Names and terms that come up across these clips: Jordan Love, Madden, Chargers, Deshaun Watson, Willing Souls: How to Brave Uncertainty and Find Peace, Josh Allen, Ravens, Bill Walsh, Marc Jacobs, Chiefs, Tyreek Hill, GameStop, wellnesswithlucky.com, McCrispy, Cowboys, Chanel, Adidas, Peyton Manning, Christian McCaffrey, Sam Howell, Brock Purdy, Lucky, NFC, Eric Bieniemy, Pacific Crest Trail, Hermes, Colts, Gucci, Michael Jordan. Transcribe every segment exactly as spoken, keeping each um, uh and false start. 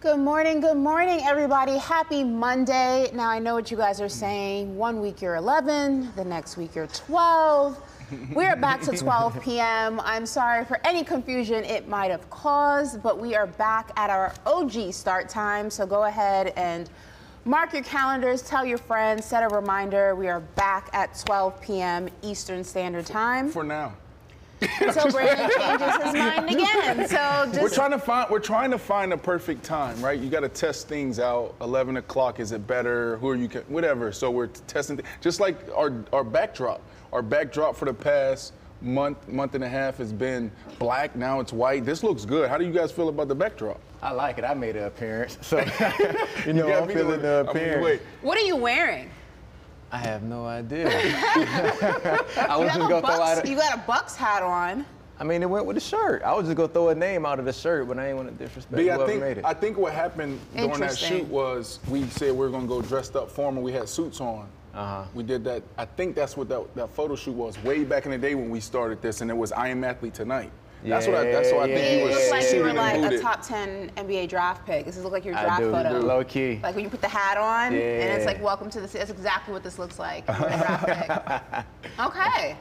Good morning, good morning, everybody. Happy Monday. Now, I know what you guys are saying. One week you're eleven, the next week you're twelve. We are back to twelve p.m. I'm sorry for any confusion it might have caused, but we are back at our O G start time. So go ahead and mark your calendars, tell your friends, set a reminder. We are back at twelve p.m. Eastern Standard Time. For now. Until Brandon changes his mind again. So just we're trying to find we're trying to find a perfect time, right? You got to test things out. Eleven o'clock, is it better? Who are you? Whatever. So we're testing th- just like our our backdrop. Our backdrop for the past month month and a half has been black. Now it's white. This looks good. How do you guys feel about the backdrop? I like it. I made an appearance. So you know you I'm feeling the appearance. Wait. What are you wearing? I have no idea. I was you, just gonna Bucks, throw out a, you got a Bucks hat on. I mean, it went with the shirt. I was just going to throw a name out of the shirt, but I ain't want to disrespect whoever I think, made it. I think what happened during that shoot was we said we were going to go dressed up formal. We had suits on. Uh-huh. We did that. I think that's what that, that photo shoot was way back in the day when we started this, and it was I Am Athlete Tonight. Yeah, that's what I, that's what yeah, I think you were shooting. You look like you were like a booted. top ten N B A draft pick. This is look like your draft I do, photo. Do. Low key. Like when you put the hat on, yeah. and it's like, welcome to the city. That's exactly what this looks like. You're a draft pick. Okay.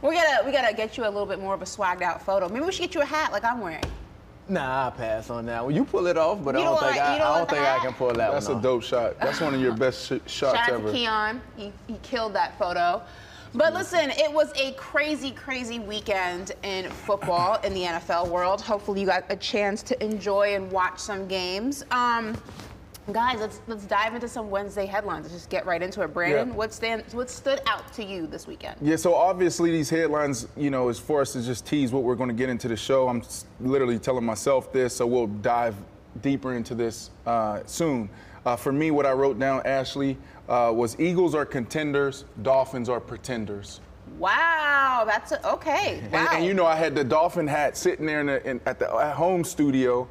We gotta, we gotta get you a little bit more of a swagged out photo. Maybe we should get you a hat like I'm wearing. Nah, I'll pass on that one. You pull it off, but you I don't, don't think, like, I, don't I, don't think I can pull that that's one That's a dope shot. That's one of your best sh- shots Shout ever. Shout out to Keon. He, he killed that photo. But listen, it was a crazy, crazy weekend in football in the N F L world. Hopefully you got a chance to enjoy and watch some games. Um, guys, let's let's dive into some Wednesday headlines. Let's just get right into it. Brandon, yeah. what, stand, what stood out to you this weekend? Yeah, so obviously these headlines, you know, is for us to just tease what we're going to get into the show. I'm literally telling myself this, so we'll dive deeper into this uh, soon. Uh, for me, what I wrote down, Ashley, uh, was Eagles are contenders, Dolphins are pretenders. Wow, that's a, okay. Wow. And, and you know, I had the Dolphin hat sitting there in the, in, at the at home studio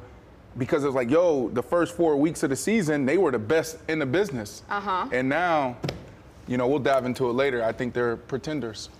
because it was like, yo, the first four weeks of the season, they were the best in the business. Uh huh. And now, you know, we'll dive into it later. I think they're pretenders.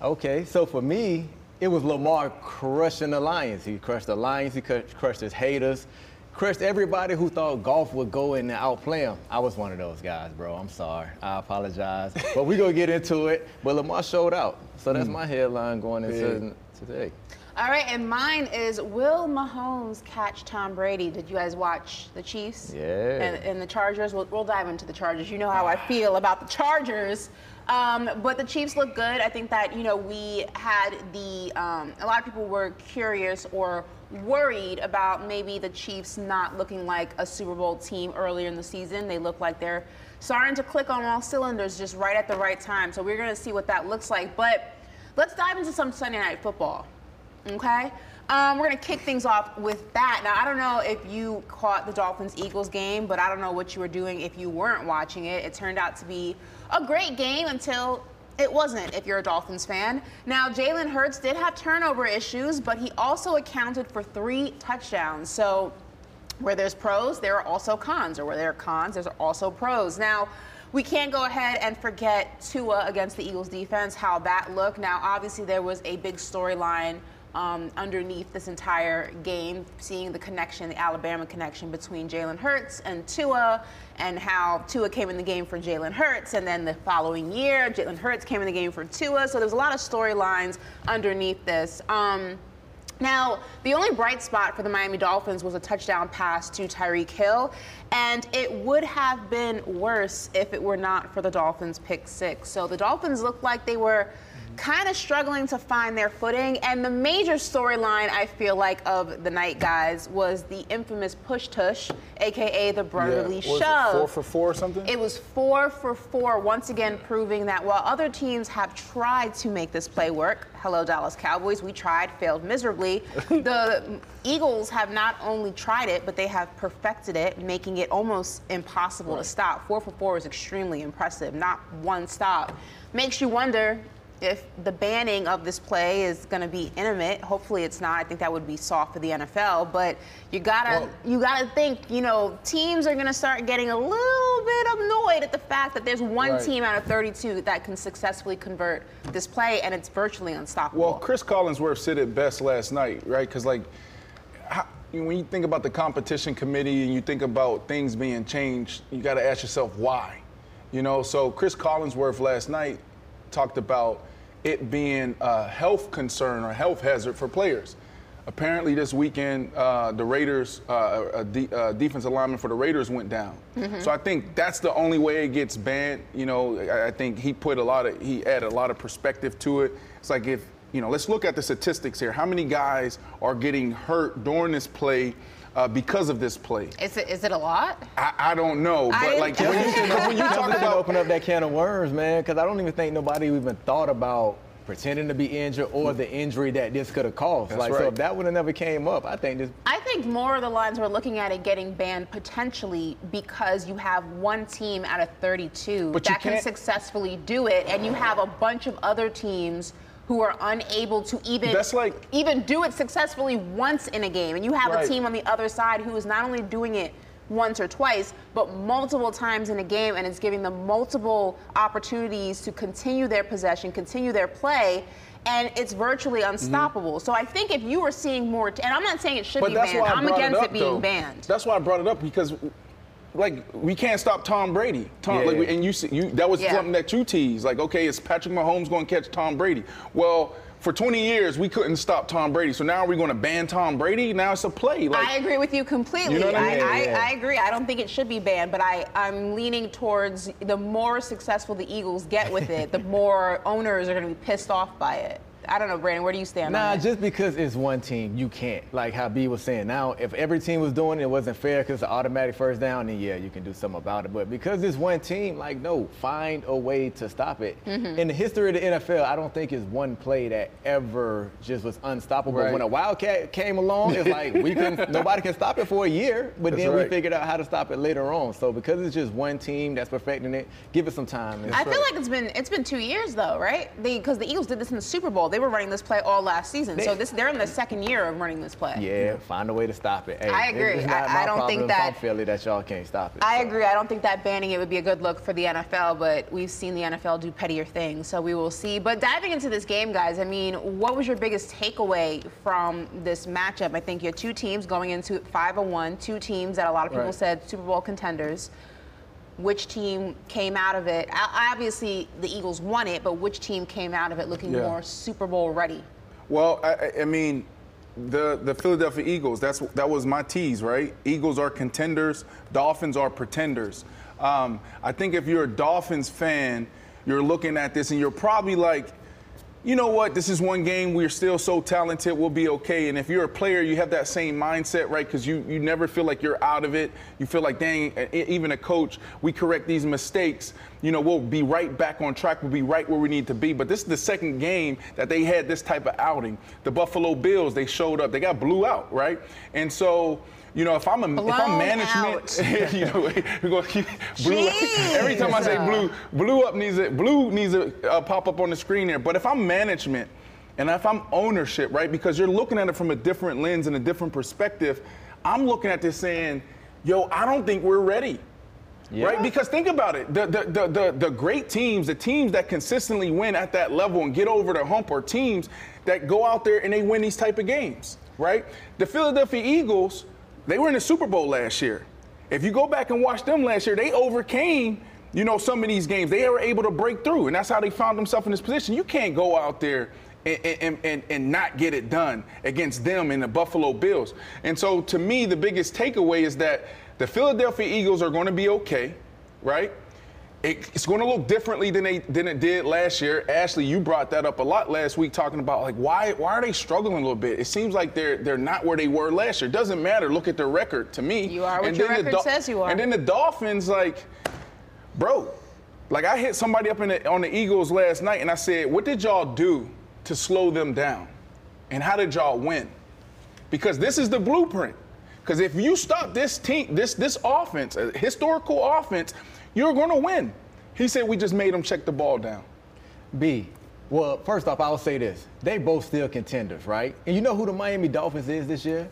Okay, so for me, it was Lamar crushing the Lions. He crushed the Lions. He crushed his haters. Crushed everybody who thought golf would go and outplay him. I was one of those guys, bro. I'm sorry. I apologize. But we're going to get into it. But Lamar showed out. So that's mm. my headline going into yeah. today. All right. And mine is, will Mahomes catch Tom Brady? Did you guys watch the Chiefs? Yeah. And, and the Chargers? We'll, we'll dive into the Chargers. You know how I feel about the Chargers. Um, but the Chiefs look good. I think that, you know, we had the um, – a lot of people were curious or – worried about maybe the Chiefs not looking like a Super Bowl team earlier in the season. They look like they're starting to click on all cylinders just right at the right time. So we're going to see what that looks like. But let's dive into some Sunday Night Football, okay? Um, we're going to kick things off with that. Now, I don't know if you caught the Dolphins-Eagles game, but I don't know what you were doing if you weren't watching it. It turned out to be a great game until It wasn't, if you're a Dolphins fan. Now, Jalen Hurts did have turnover issues, but he also accounted for three touchdowns. So where there's pros, there are also cons, or where there are cons, there's also pros. Now, we can't go ahead and forget Tua against the Eagles defense, how that looked. Now, obviously, there was a big storyline Um, underneath this entire game, seeing the connection, the Alabama connection between Jalen Hurts and Tua, and how Tua came in the game for Jalen Hurts, and then the following year, Jalen Hurts came in the game for Tua. So there's a lot of storylines underneath this. Um, now, the only bright spot for the Miami Dolphins was a touchdown pass to Tyreek Hill, and it would have been worse if it were not for the Dolphins' pick six. So the Dolphins looked like they were kind of struggling to find their footing, and the major storyline, I feel like, of the night, guys, was the infamous push-tush, a k a the brotherly yeah. shove. It four for four or something? It was four for four, once again proving that while other teams have tried to make this play work, hello, Dallas Cowboys, we tried, failed miserably, the Eagles have not only tried it, but they have perfected it, making it almost impossible right. to stop. Four for four is extremely impressive, not one stop. Makes you wonder if the banning of this play is going to be intimate. Hopefully it's not. I think that would be soft for the N F L. But you gotta, well, you gotta think. You know, teams are going to start getting a little bit annoyed at the fact that there's one right. team out of thirty-two that can successfully convert this play, and it's virtually unstoppable. Well, Chris Collinsworth said it best last night, right? Because like, how, when you think about the competition committee and you think about things being changed, you got to ask yourself why. You know, so Chris Collinsworth last night talked about it being a health concern or health hazard for players. Apparently this weekend, uh, the Raiders, uh, a de uh, defensive lineman for the Raiders went down. Mm-hmm. So I think that's the only way it gets banned. You know, I, I think he put a lot of, he added a lot of perspective to it. It's like if, you know, let's look at the statistics here. How many guys are getting hurt during this play Uh, because of this play? Is it, is it a lot? I, I don't know. But I, like, when you, when you talk about open up that can of worms, man, because I don't even think nobody even thought about pretending to be injured or the injury that this could have caused. That's like, right. So if that would have never came up, I think this. I think more of the lines were looking at it getting banned potentially because you have one team out of thirty-two but that can successfully do it, and you have a bunch of other teams who are unable to even That's like, even do it successfully once in a game. And you have right. a team on the other side who is not only doing it once or twice, but multiple times in a game, and it's giving them multiple opportunities to continue their possession, continue their play, and it's virtually unstoppable. Mm-hmm. So I think if you were seeing more, and I'm not saying it should but be banned, I'm against it, up, it being though. banned. That's why I brought it up, because like we can't stop Tom Brady. Tom, yeah, like, yeah. and you, you that was yeah. something that you teased. Like, okay, is Patrick Mahomes going to catch Tom Brady? Well, for twenty years we couldn't stop Tom Brady. So now we're going to ban Tom Brady. Now it's a play. Like, I agree with you completely. You know what I mean? I, yeah. I, I agree. I don't think it should be banned, but I I'm leaning towards the more successful the Eagles get with it, the more owners are going to be pissed off by it. I don't know, Brandon, where do you stand nah, on that? Nah, just because it's one team, you can't. Like how B was saying, now, if every team was doing it, it wasn't fair because it's an automatic first down, then yeah, you can do something about it. But because it's one team, like, no, find a way to stop it. Mm-hmm. In the history of the N F L, I don't think it's one play that ever just was unstoppable. Right. When a Wildcat came along, it's like we can, nobody can stop it for a year, but that's then right. we figured out how to stop it later on. So because it's just one team that's perfecting it, give it some time. I feel right. like it's been it's been two years, though, right? Because the, the Eagles did this in the Super Bowl. They They were running this play all last season, so this they're in their second year of running this play. Yeah, find a way to stop it. Hey, I agree. It's not I, my I don't problem think that Philly that y'all can't stop it. I so. agree. I don't think that banning it would be a good look for the N F L, but we've seen the N F L do pettier things, so we will see. But diving into this game, guys, I mean, what was your biggest takeaway from this matchup? I think you had two teams going into five and one, two teams that a lot of people right. said Super Bowl contenders. Which team came out of it? Obviously, the Eagles won it, but which team came out of it looking yeah. more Super Bowl ready? Well, I, I mean, the the Philadelphia Eagles. That's that was my tease, right? Eagles are contenders. Dolphins are pretenders. Um, I think if you're a Dolphins fan, you're looking at this and you're probably like, you know what? This is one game. We're still so talented. We'll be okay. And if you're a player, you have that same mindset, right? Because you, you never feel like you're out of it. You feel like, dang, even a coach, we correct these mistakes, you know, we'll be right back on track. We'll be right where we need to be. But this is the second game that they had this type of outing. The Buffalo Bills, they showed up. They got blew out, right? And so you know, if I'm a, blown if I'm management, you know, we're gonna keep blue. Every time I say blue, blue up needs it. Blue needs a uh, pop up on the screen there. But if I'm management, and if I'm ownership, right, because you're looking at it from a different lens and a different perspective, I'm looking at this saying, yo, I don't think we're ready. Yeah. Right? Because think about it. The, the the the the great teams, the teams that consistently win at that level and get over the hump are teams that go out there and they win these type of games, right? The Philadelphia Eagles, they were in the Super Bowl last year. If you go back and watch them last year, they overcame, you know, some of these games. They were able to break through, and that's how they found themselves in this position. You can't go out there and, and, and, and not get it done against them in the Buffalo Bills. And so, to me, the biggest takeaway is that the Philadelphia Eagles are going to be okay, right? It, it's going to look differently than they than it did last year. Ashley, you brought that up a lot last week, talking about like why why are they struggling a little bit? It seems like they're they're not where they were last year. It doesn't matter. Look at their record. To me, you are what and your record Dol- says you are. And then the Dolphins, like, bro, like I hit somebody up in the, on the Eagles last night, and I said, what did y'all do to slow them down, and how did y'all win? Because this is the blueprint. Because if you stop this team, this this offense, a historical offense, you're going to win. He said we just made them check the ball down. B, well, first off, I'll say this. They both still contenders, right? And you know who the Miami Dolphins is this year?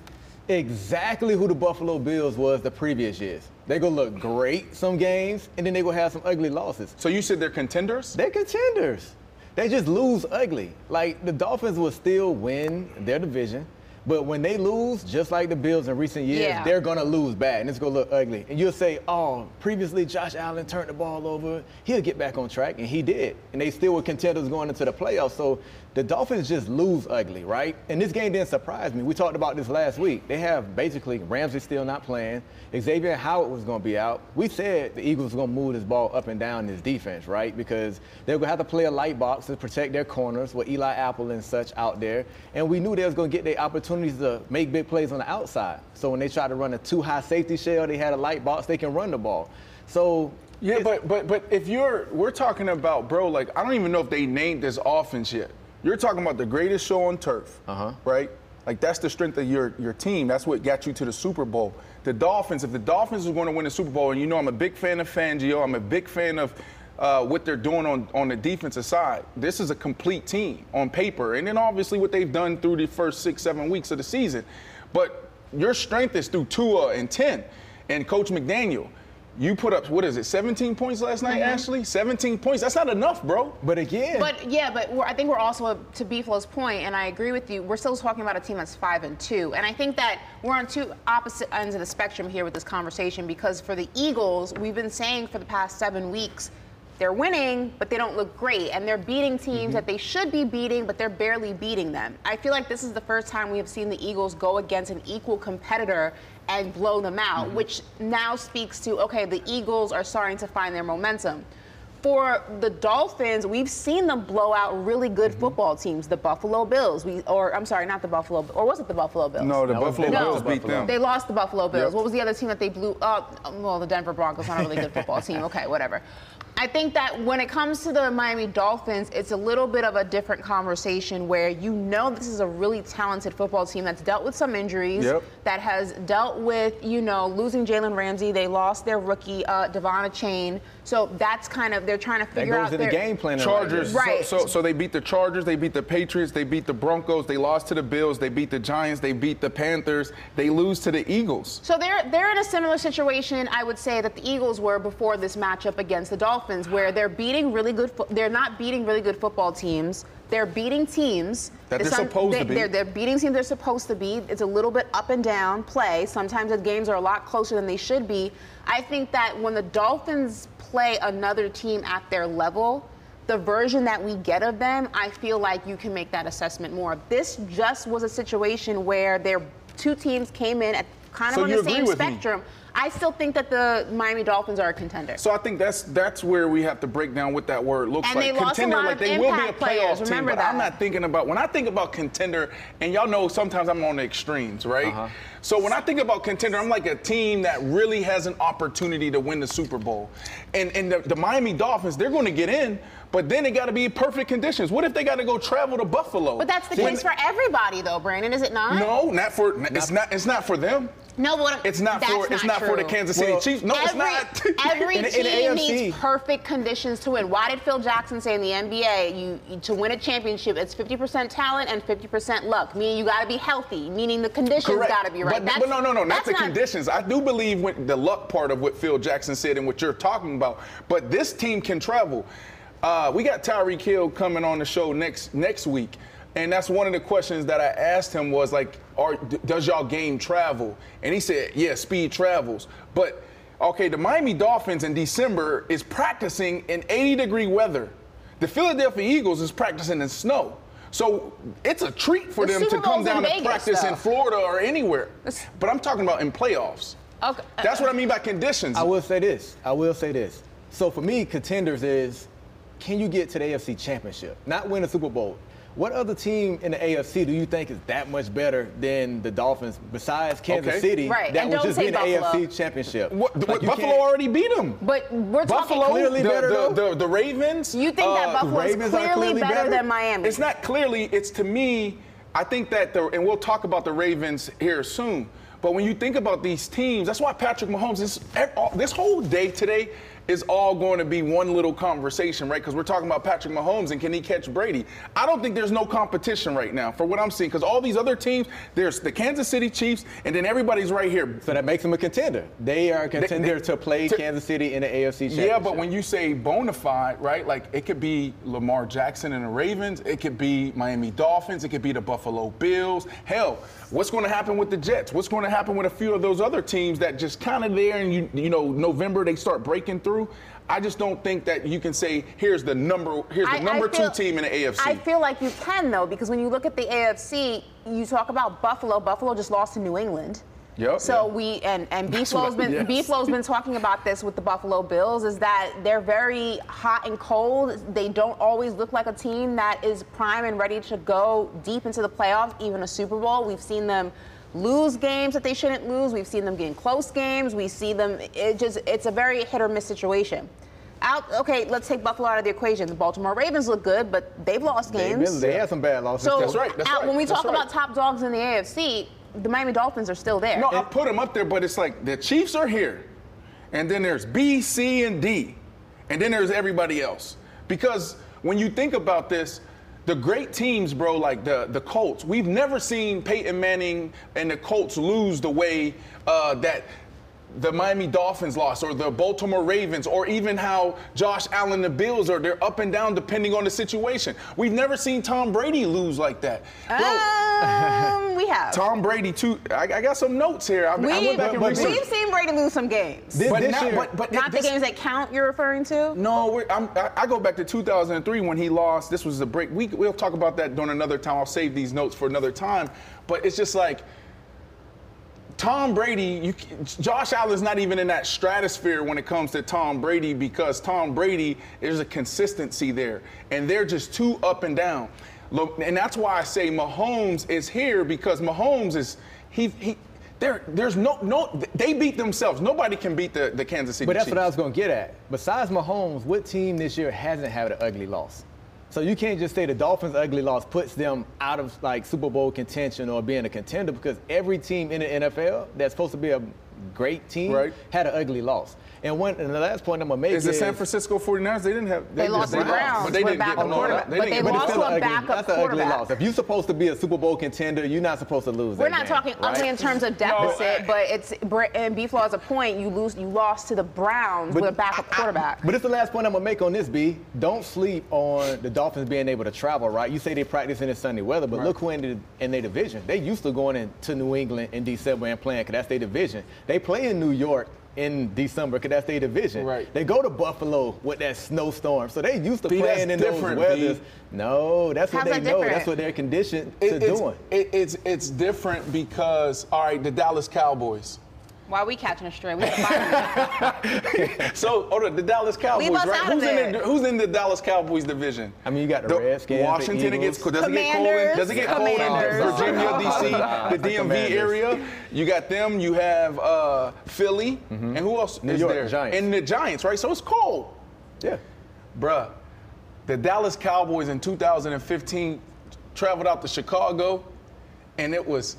Exactly who the Buffalo Bills was the previous years. They gonna look great some games, and then they gonna have some ugly losses. So you said they're contenders? They're contenders. They just lose ugly. Like, the Dolphins will still win their division. But when they lose, just like the Bills in recent years, yeah. they're going to lose bad, and it's going to look ugly. And you'll say, oh, previously Josh Allen turned the ball over. He'll get back on track, and he did. And they still were contenders going into the playoffs. So the Dolphins just lose ugly, right? And this game didn't surprise me. We talked about this last week. They have basically Ramsey still not playing. Xavier Howard was going to be out. We said the Eagles were going to move this ball up and down this defense, right? Because they're going to have to play a light box to protect their corners with Eli Apple and such out there. And we knew they was going to get their opportunity to make big plays on the outside. So when they try to run a too high safety shell, they had a light box, they can run the ball. So yeah, but but but if you're we're talking about, bro, like I don't even know if they named this offense yet. You're talking about the greatest show on turf, uh-huh. right? Like that's the strength of your your team. That's what got you to the Super Bowl. The Dolphins, if the Dolphins are going to win the Super Bowl, and you know I'm a big fan of Fangio, I'm a big fan of Uh, what they're doing on, on the defensive side. This is a complete team on paper. And then obviously what they've done through the first six, seven weeks of the season. But your strength is through Tua and ten. And Coach McDaniel, you put up, what is it, seventeen points last night, mm-hmm. Ashley? seventeen points. That's not enough, bro. But again. But, yeah, but we're, I think we're also, to B-Flow's point, and I agree with you, we're still talking about a team that's five and two. And I think that we're on two opposite ends of the spectrum here with this conversation, because for the Eagles, we've been saying for the past seven weeks, they're winning, but they don't look great. And they're beating teams mm-hmm. that they should be beating, but they're barely beating them. I feel like this is the first time we have seen the Eagles go against an equal competitor and blow them out, mm-hmm. which now speaks to, okay, the Eagles are starting to find their momentum. For the Dolphins, we've seen them blow out really good mm-hmm. football teams. The Buffalo Bills, we, or I'm sorry, not the Buffalo, or was it the Buffalo Bills? No, the no, Buffalo no, Bills beat them. They lost the Buffalo Bills. Yep. What was the other team that they blew up? Well, the Denver Broncos, not a really good football team. Okay, whatever. I think that when it comes to the Miami Dolphins, it's a little bit of a different conversation where you know this is a really talented football team that's dealt with some injuries, yep. that has dealt with, you know, losing Jalen Ramsey. They lost their rookie, uh, Devonta Chain. So that's kind of, they're trying to figure out. That goes into the game plan. Chargers. Right. So, so, so they beat the Chargers, they beat the Patriots, they beat the Broncos, they lost to the Bills, they beat the Giants, they beat the Panthers, they lose to the Eagles. So they're they're in a similar situation, I would say, that the Eagles were before this matchup against the Dolphins, where they're beating really good. Fo- they're not beating really good football teams. They're beating teams that they're some, supposed they, to be. They're, they're beating teams they're supposed to be. It's a little bit up and down play. Sometimes the games are a lot closer than they should be. I think that when the Dolphins play another team at their level, the version that we get of them, I feel like you can make that assessment more. This just was a situation where their two teams came in at kind of on the same spectrum. I still think that the Miami Dolphins are a contender. So I think that's that's where we have to break down what that word looks like. Contender, like they will be a playoff team, but I'm not thinking about, when I think about contender, and y'all know sometimes I'm on the extremes, right? Uh-huh. So when I think about contender, I'm like a team that really has an opportunity to win the Super Bowl. And and the, the Miami Dolphins, they're going to get in, but then it got to be perfect conditions. What if they got to go travel to Buffalo? But that's the case for everybody, though, Brandon, is it not? No, not for not, it's not it's not for them. No, what, it's not that's for it's not, not for the Kansas City well, Chiefs. No, every, it's not. Every in, team in needs perfect conditions to win. Why did Phil Jackson say in the N B A, you, you to win a championship, it's fifty percent talent and fifty percent luck, meaning you got to be healthy, meaning the conditions got to be right. But, that's, but no, no, no, not the not, conditions. I do believe when the luck part of what Phil Jackson said and what you're talking about. But this team can travel. Uh, we got Tyreek Hill coming on the show next next week. And that's one of the questions that I asked him was, like, are, does y'all game travel? And he said, yeah, speed travels. But, okay, the Miami Dolphins in December is practicing in eighty-degree weather. The Philadelphia Eagles is practicing in snow. So it's a treat for them to come down and practice in Florida or anywhere. But I'm talking about in playoffs. Okay. That's what I mean by conditions. I will say this. I will say this. So, for me, contenders is, can you get to the A F C Championship? Not win a Super Bowl. What other team in the A F C do you think is that much better than the Dolphins besides Kansas okay. City right. that was just in the A F C Championship? What, like what, Buffalo already beat them. But we're Buffalo, talking clearly the, better the, the, the Ravens. You think uh, that Buffalo is clearly, clearly better, better than Miami? It's not clearly. It's to me, I think that, the, and we'll talk about the Ravens here soon, but when you think about these teams, that's why Patrick Mahomes, is, this whole day today, it's all going to be one little conversation, right? Because we're talking about Patrick Mahomes and can he catch Brady? I don't think there's no competition right now for what I'm seeing, because all these other teams, there's the Kansas City Chiefs, and then everybody's right here. So that makes them a contender. They are a contender they, they, to play to, Kansas City in the A F C Championship. Yeah, but when you say bona fide, right, like it could be Lamar Jackson and the Ravens. It could be Miami Dolphins. It could be the Buffalo Bills. Hell, what's going to happen with the Jets? What's going to happen with a few of those other teams that just kind of there and, you, you know, November they start breaking through? I just don't think that you can say here's the number here's the I, number I feel, two team in the A F C. I feel like you can though, because when you look at the A F C, you talk about Buffalo. Buffalo just lost to New England. Yep. So yep. we and and B-Flow's been yes. B-Flow's been talking about this with the Buffalo Bills, is that they're very hot and cold. They don't always look like a team that is prime and ready to go deep into the playoffs, even a Super Bowl. We've seen them lose games that they shouldn't lose. We've seen them getting close games. We see them, it just, it's a very hit or miss situation. Out, okay, let's take Buffalo out of the equation. The Baltimore Ravens look good, but they've lost games. They, they had some bad losses. So that's right, that's out, right. When we talk that's about right. top dogs in the A F C, the Miami Dolphins are still there. No, I put them up there, but it's like the Chiefs are here, and then there's B, C, and D, and then there's everybody else. Because when you think about this, the great teams, bro, like the, the Colts, we've never seen Peyton Manning and the Colts lose the way uh, that the Miami Dolphins lost, or the Baltimore Ravens, or even how Josh Allen and the Bills are. They're up and down depending on the situation. We've never seen Tom Brady lose like that. Bro, um, we have. Tom Brady, too. I, I got some notes here. I, we, I went back and researched. We've seen Brady lose some games. This, but this not, year, but, but not it, this, the games that count you're referring to? No, we're, I'm, I, I go back to two thousand three when he lost. This was the break. We, we'll talk about that during another time. I'll save these notes for another time. But it's just like, Tom Brady, you, Josh Allen's not even in that stratosphere when it comes to Tom Brady, because Tom Brady, there's a consistency there. And they're just too up and down. Look, and that's why I say Mahomes is here, because Mahomes is, he, he there, there's no, no, they beat themselves. Nobody can beat the, the Kansas City Chiefs. But that's Chiefs. What I was going to get at. Besides Mahomes, what team this year hasn't had an ugly loss? So you can't just say the Dolphins' ugly loss puts them out of, like, Super Bowl contention or being a contender, because every team in the N F L that's supposed to be a great team right. had an ugly loss. And one, and the last point I'm going to make is... Is the San Francisco forty-niners, they didn't have... They, they lost the Browns. But they didn't get quarterback. But they lost to a backup quarterback. That's an ugly loss. If you're supposed to be a Super Bowl contender, you're not supposed to lose We're that We're not game, talking right? ugly in terms of deficit, no, but it's... And B. Flaw's a point, you lose, you lost to the Browns but, with a backup quarterback. But it's the last point I'm going to make on this, B. Don't sleep on the Dolphins being able to travel, right? You say they practice in the sunny weather, but right. look who ended in their division. They used to going into New England in December and playing, because that's their division. They play in New York in December, because that's their division. Right. They go to Buffalo with that snowstorm. So they used to B, playing in those weathers. B. No, that's How's what they that know. That's what they're conditioned it, to it's, doing. It, it's, it's different because, all right, the Dallas Cowboys. Why are we catching a stray? We so, oh, the Dallas Cowboys, right? Who's in the, who's in the Dallas Cowboys division? I mean, you got the, the Redskins, Washington the against does it get cold? Does it get cold in Virginia, D C, the D M V area? You got them. You have uh, Philly, mm-hmm. and who else New is York, there? Giants. And the Giants, right? So it's cold. Yeah, bruh. The Dallas Cowboys in two thousand fifteen traveled out to Chicago, and it was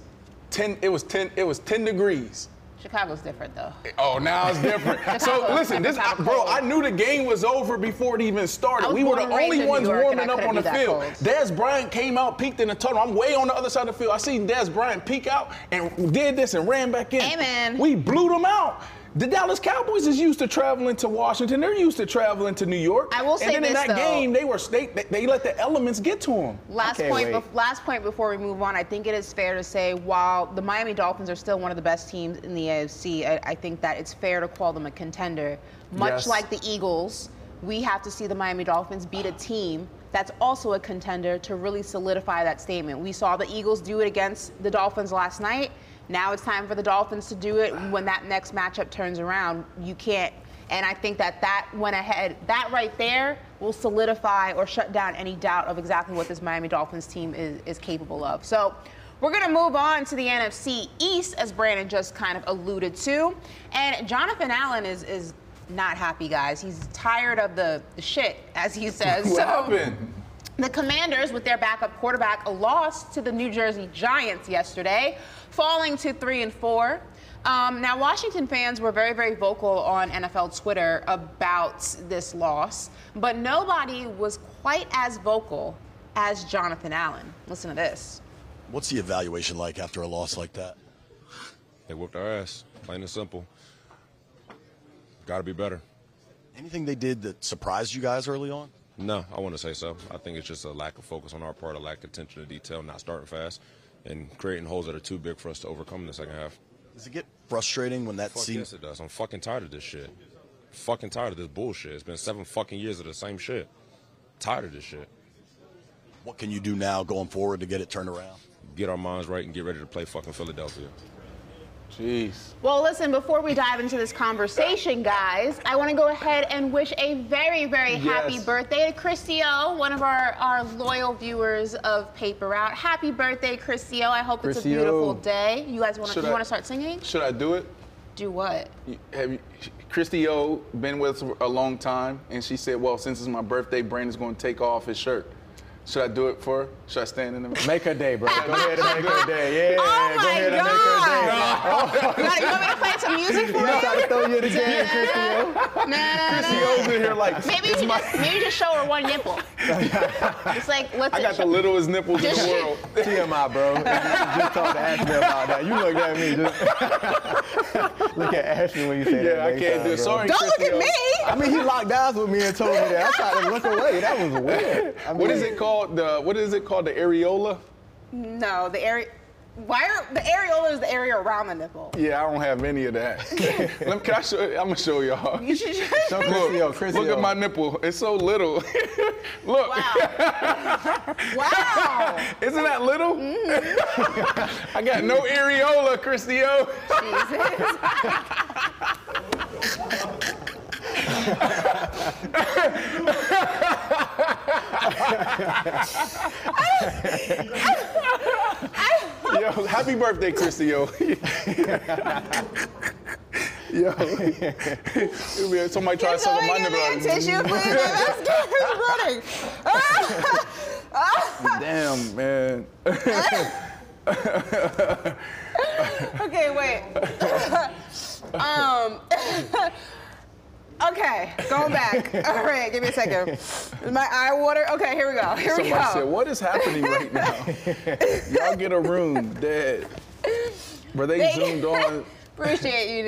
ten. It was ten. It was ten degrees. Chicago's different, though. Oh, now it's different. So, listen, this, I, bro, I knew the game was over before it even started. We were the only ones warming up on the field. Des Bryant came out, peeked in the tunnel. I'm way on the other side of the field. I seen Des Bryant peek out and did this and ran back in. Amen. We blew them out. The Dallas Cowboys is used to traveling to Washington. They're used to traveling to New York. I will say this, though. And then in that game, they were they, they let the elements get to them. Last point, be, last point before we move on, I think it is fair to say while the Miami Dolphins are still one of the best teams in the A F C, I, I think that it's fair to call them a contender. Much yes. like the Eagles, we have to see the Miami Dolphins beat a team that's also a contender to really solidify that statement. We saw the Eagles do it against the Dolphins last night. Now it's time for the Dolphins to do it when that next matchup turns around. You can't, and I think that that went ahead, that right there will solidify or shut down any doubt of exactly what this Miami Dolphins team is, is capable of. So we're going to move on to the N F C East, as Brandon just kind of alluded to. And Jonathan Allen is, is not happy, guys. He's tired of the, the shit, as he says. What so, happened? The Commanders, with their backup quarterback, lost to the New Jersey Giants yesterday, falling to three and four. Um, now, Washington fans were very, very vocal on N F L Twitter about this loss, but nobody was quite as vocal as Jonathan Allen. Listen to this. What's the evaluation like after a loss like that? They whooped our ass, plain and simple. Got to be better. Anything they did that surprised you guys early on? No, I wouldn't say so. I think it's just a lack of focus on our part, a lack of attention to detail, not starting fast, and creating holes that are too big for us to overcome in the second half. Does it get frustrating when that Fuck seems... yes, it does. I'm fucking tired of this shit. Fucking tired of this bullshit. It's been seven fucking years of the same shit. Tired of this shit. What can you do now going forward to get it turned around? Get our minds right and get ready to play fucking Philadelphia. Jeez. Well, listen, before we dive into this conversation, guys, I want to go ahead and wish a very, very yes. happy birthday to Chrisio, one of our, our loyal viewers of Paper Out. Happy birthday, Chrisio. I hope Chrisio. It's a beautiful day. You guys want to want to start singing? Should I do it? Do what? Have you, Chrisio been with us a long time, and she said, well, since it's my birthday, Brandon's going to take off his shirt. Should I do it for her? Should I stand in the middle? Make her day, bro. Go ahead and make her day. Yeah, oh go ahead and God. Make her day. Oh. You want me to play some music for you? You try to throw you the game, Chrisio. Nah, nah, Chrisio's in here like... Maybe you my... just, maybe just show her one nipple. It's like, what's I it? got the littlest nipples in the world. T M I, bro. Just talk to Ashley about that. You look at me. Just... Look at Ashley when you say yeah, that. Yeah, I can't do it. Sorry, Don't Chrisio. Look at me. I mean, he locked eyes with me and told me that. I tried to look away. That was weird. I mean, what is it called? The, what is it called? The areola? No, the area. Why are the areola is the area around the nipple? Yeah, I don't have any of that. Let me, can I show, I'm gonna show y'all. You should show Chrisio, Chrisio. Look at my nipple. It's so little. Look. Wow. Wow. Isn't that little? Mm-hmm. I got no areola, Chrisio. Jesus. Yo, happy birthday, Chrisio. Yo, somebody try to suck my nipple out. Tissue, please. Let's get this running. Damn, man. Okay, wait. um. Okay, going back. All right, give me a second. Is my eye water? Okay, here we go. Here Somebody we go. Somebody said, what is happening right now? Y'all get a room, dead. Were they, they zoomed on? Appreciate you,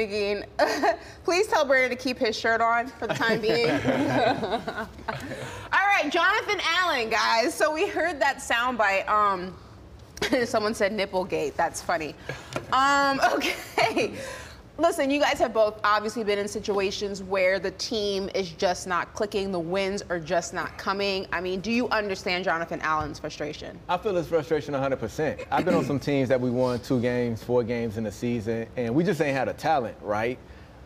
Nagin. Please tell Brandon to keep his shirt on for the time being. All right, Jonathan Allen, guys. So we heard that soundbite. Um, someone said nipplegate. That's funny. Um, okay. Listen, you guys have both obviously been in situations where the team is just not clicking, the wins are just not coming. I mean, do you understand Jonathan Allen's frustration? I feel his frustration one hundred percent. I've been on some teams that we won two games, four games in the season, and we just ain't had a talent, right?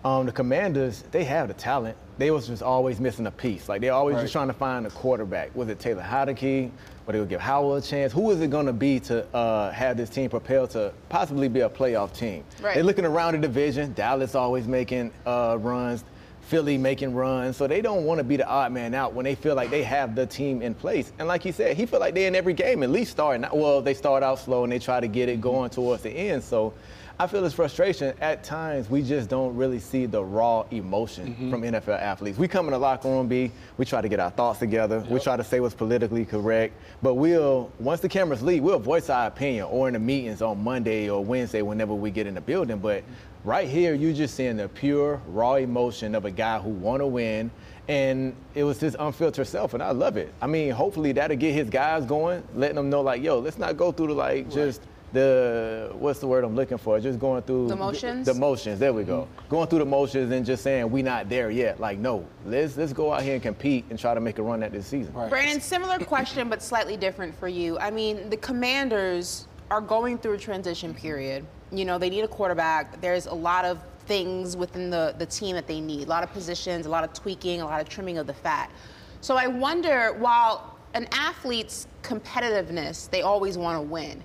Um, the Commanders, they have the talent. They was just always missing a piece. Like, they're always right. just trying to find a quarterback. Was it Taylor Heinicke? Or they would give Howell a chance? Who is it going to be to uh, have this team propelled to possibly be a playoff team? Right. They're looking around the division. Dallas always making uh, runs. Philly making runs. So they don't want to be the odd man out when they feel like they have the team in place. And like he said, he feel like they're in every game, at least starting. Well, they start out slow and they try to get it going towards the end. So I feel his frustration. At times, we just don't really see the raw emotion mm-hmm. from N F L athletes. We come in the locker room, B, we try to get our thoughts together. Yep. We try to say what's politically correct. But we'll, once the cameras leave, we'll voice our opinion, or in the meetings on Monday or Wednesday whenever we get in the building. But right here, you're just seeing the pure, raw emotion of a guy who want to win. And it was his unfiltered self, and I love it. I mean, hopefully that'll get his guys going, letting them know, like, yo, let's not go through the, like, right. just – the what's the word I'm looking for? Just going through the motions. The motions. There we go. Mm-hmm. Going through the motions and just saying we not there yet. Like no, let's let's go out here and compete and try to make a run at this season. Right. Brandon, similar question but slightly different for you. I mean, the Commanders are going through a transition period. You know, they need a quarterback. There's a lot of things within the the team that they need. A lot of positions, a lot of tweaking, a lot of trimming of the fat. So I wonder, while an athlete's competitiveness, they always want to win.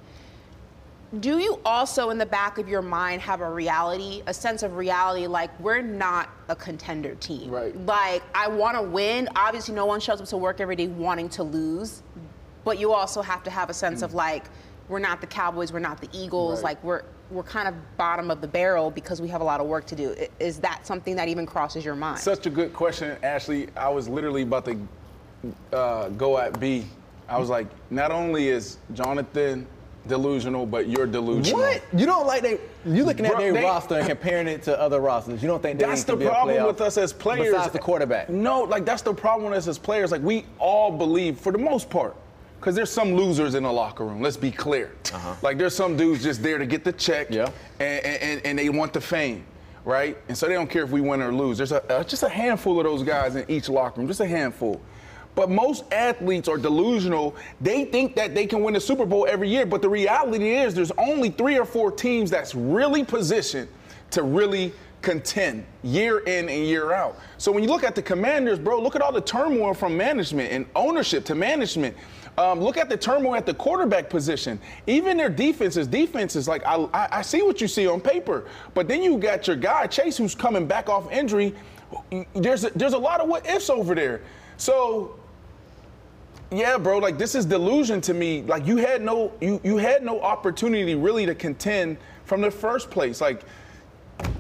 Do you also, in the back of your mind, have a reality, a sense of reality, like we're not a contender team? Right. Like, I want to win. Obviously, no one shows up to work every day wanting to lose. But you also have to have a sense mm. of, like, we're not the Cowboys, we're not the Eagles. Right. Like, we're we're kind of bottom of the barrel because we have a lot of work to do. Is that something that even crosses your mind? Such a good question, Ashley. I was literally about to uh, go at B. I was like, not only is Jonathan delusional, but you're delusional. What? You don't like they? You looking at their roster and comparing it to other rosters. You don't think that's the problem with us as players? Besides the quarterback. No, like that's the problem with us as players. Like we all believe, for the most part, because there's some losers in the locker room. Let's be clear. Uh-huh. Like there's some dudes just there to get the check, yeah, and, and and they want the fame, right? And so they don't care if we win or lose. There's a, uh, just a handful of those guys in each locker room. Just a handful. But most athletes are delusional. They think that they can win the Super Bowl every year, but the reality is there's only three or four teams that's really positioned to really contend year in and year out. So when you look at the Commanders, bro, look at all the turmoil from management and ownership to management. Um, look at the turmoil at the quarterback position. Even their defenses, defenses, like I, I see what you see on paper, but then you got your guy, Chase, who's coming back off injury. There's a, there's a lot of what ifs over there. So, yeah, bro, like this is delusion to me. Like you had no you, you had no opportunity really to contend from the first place. Like it's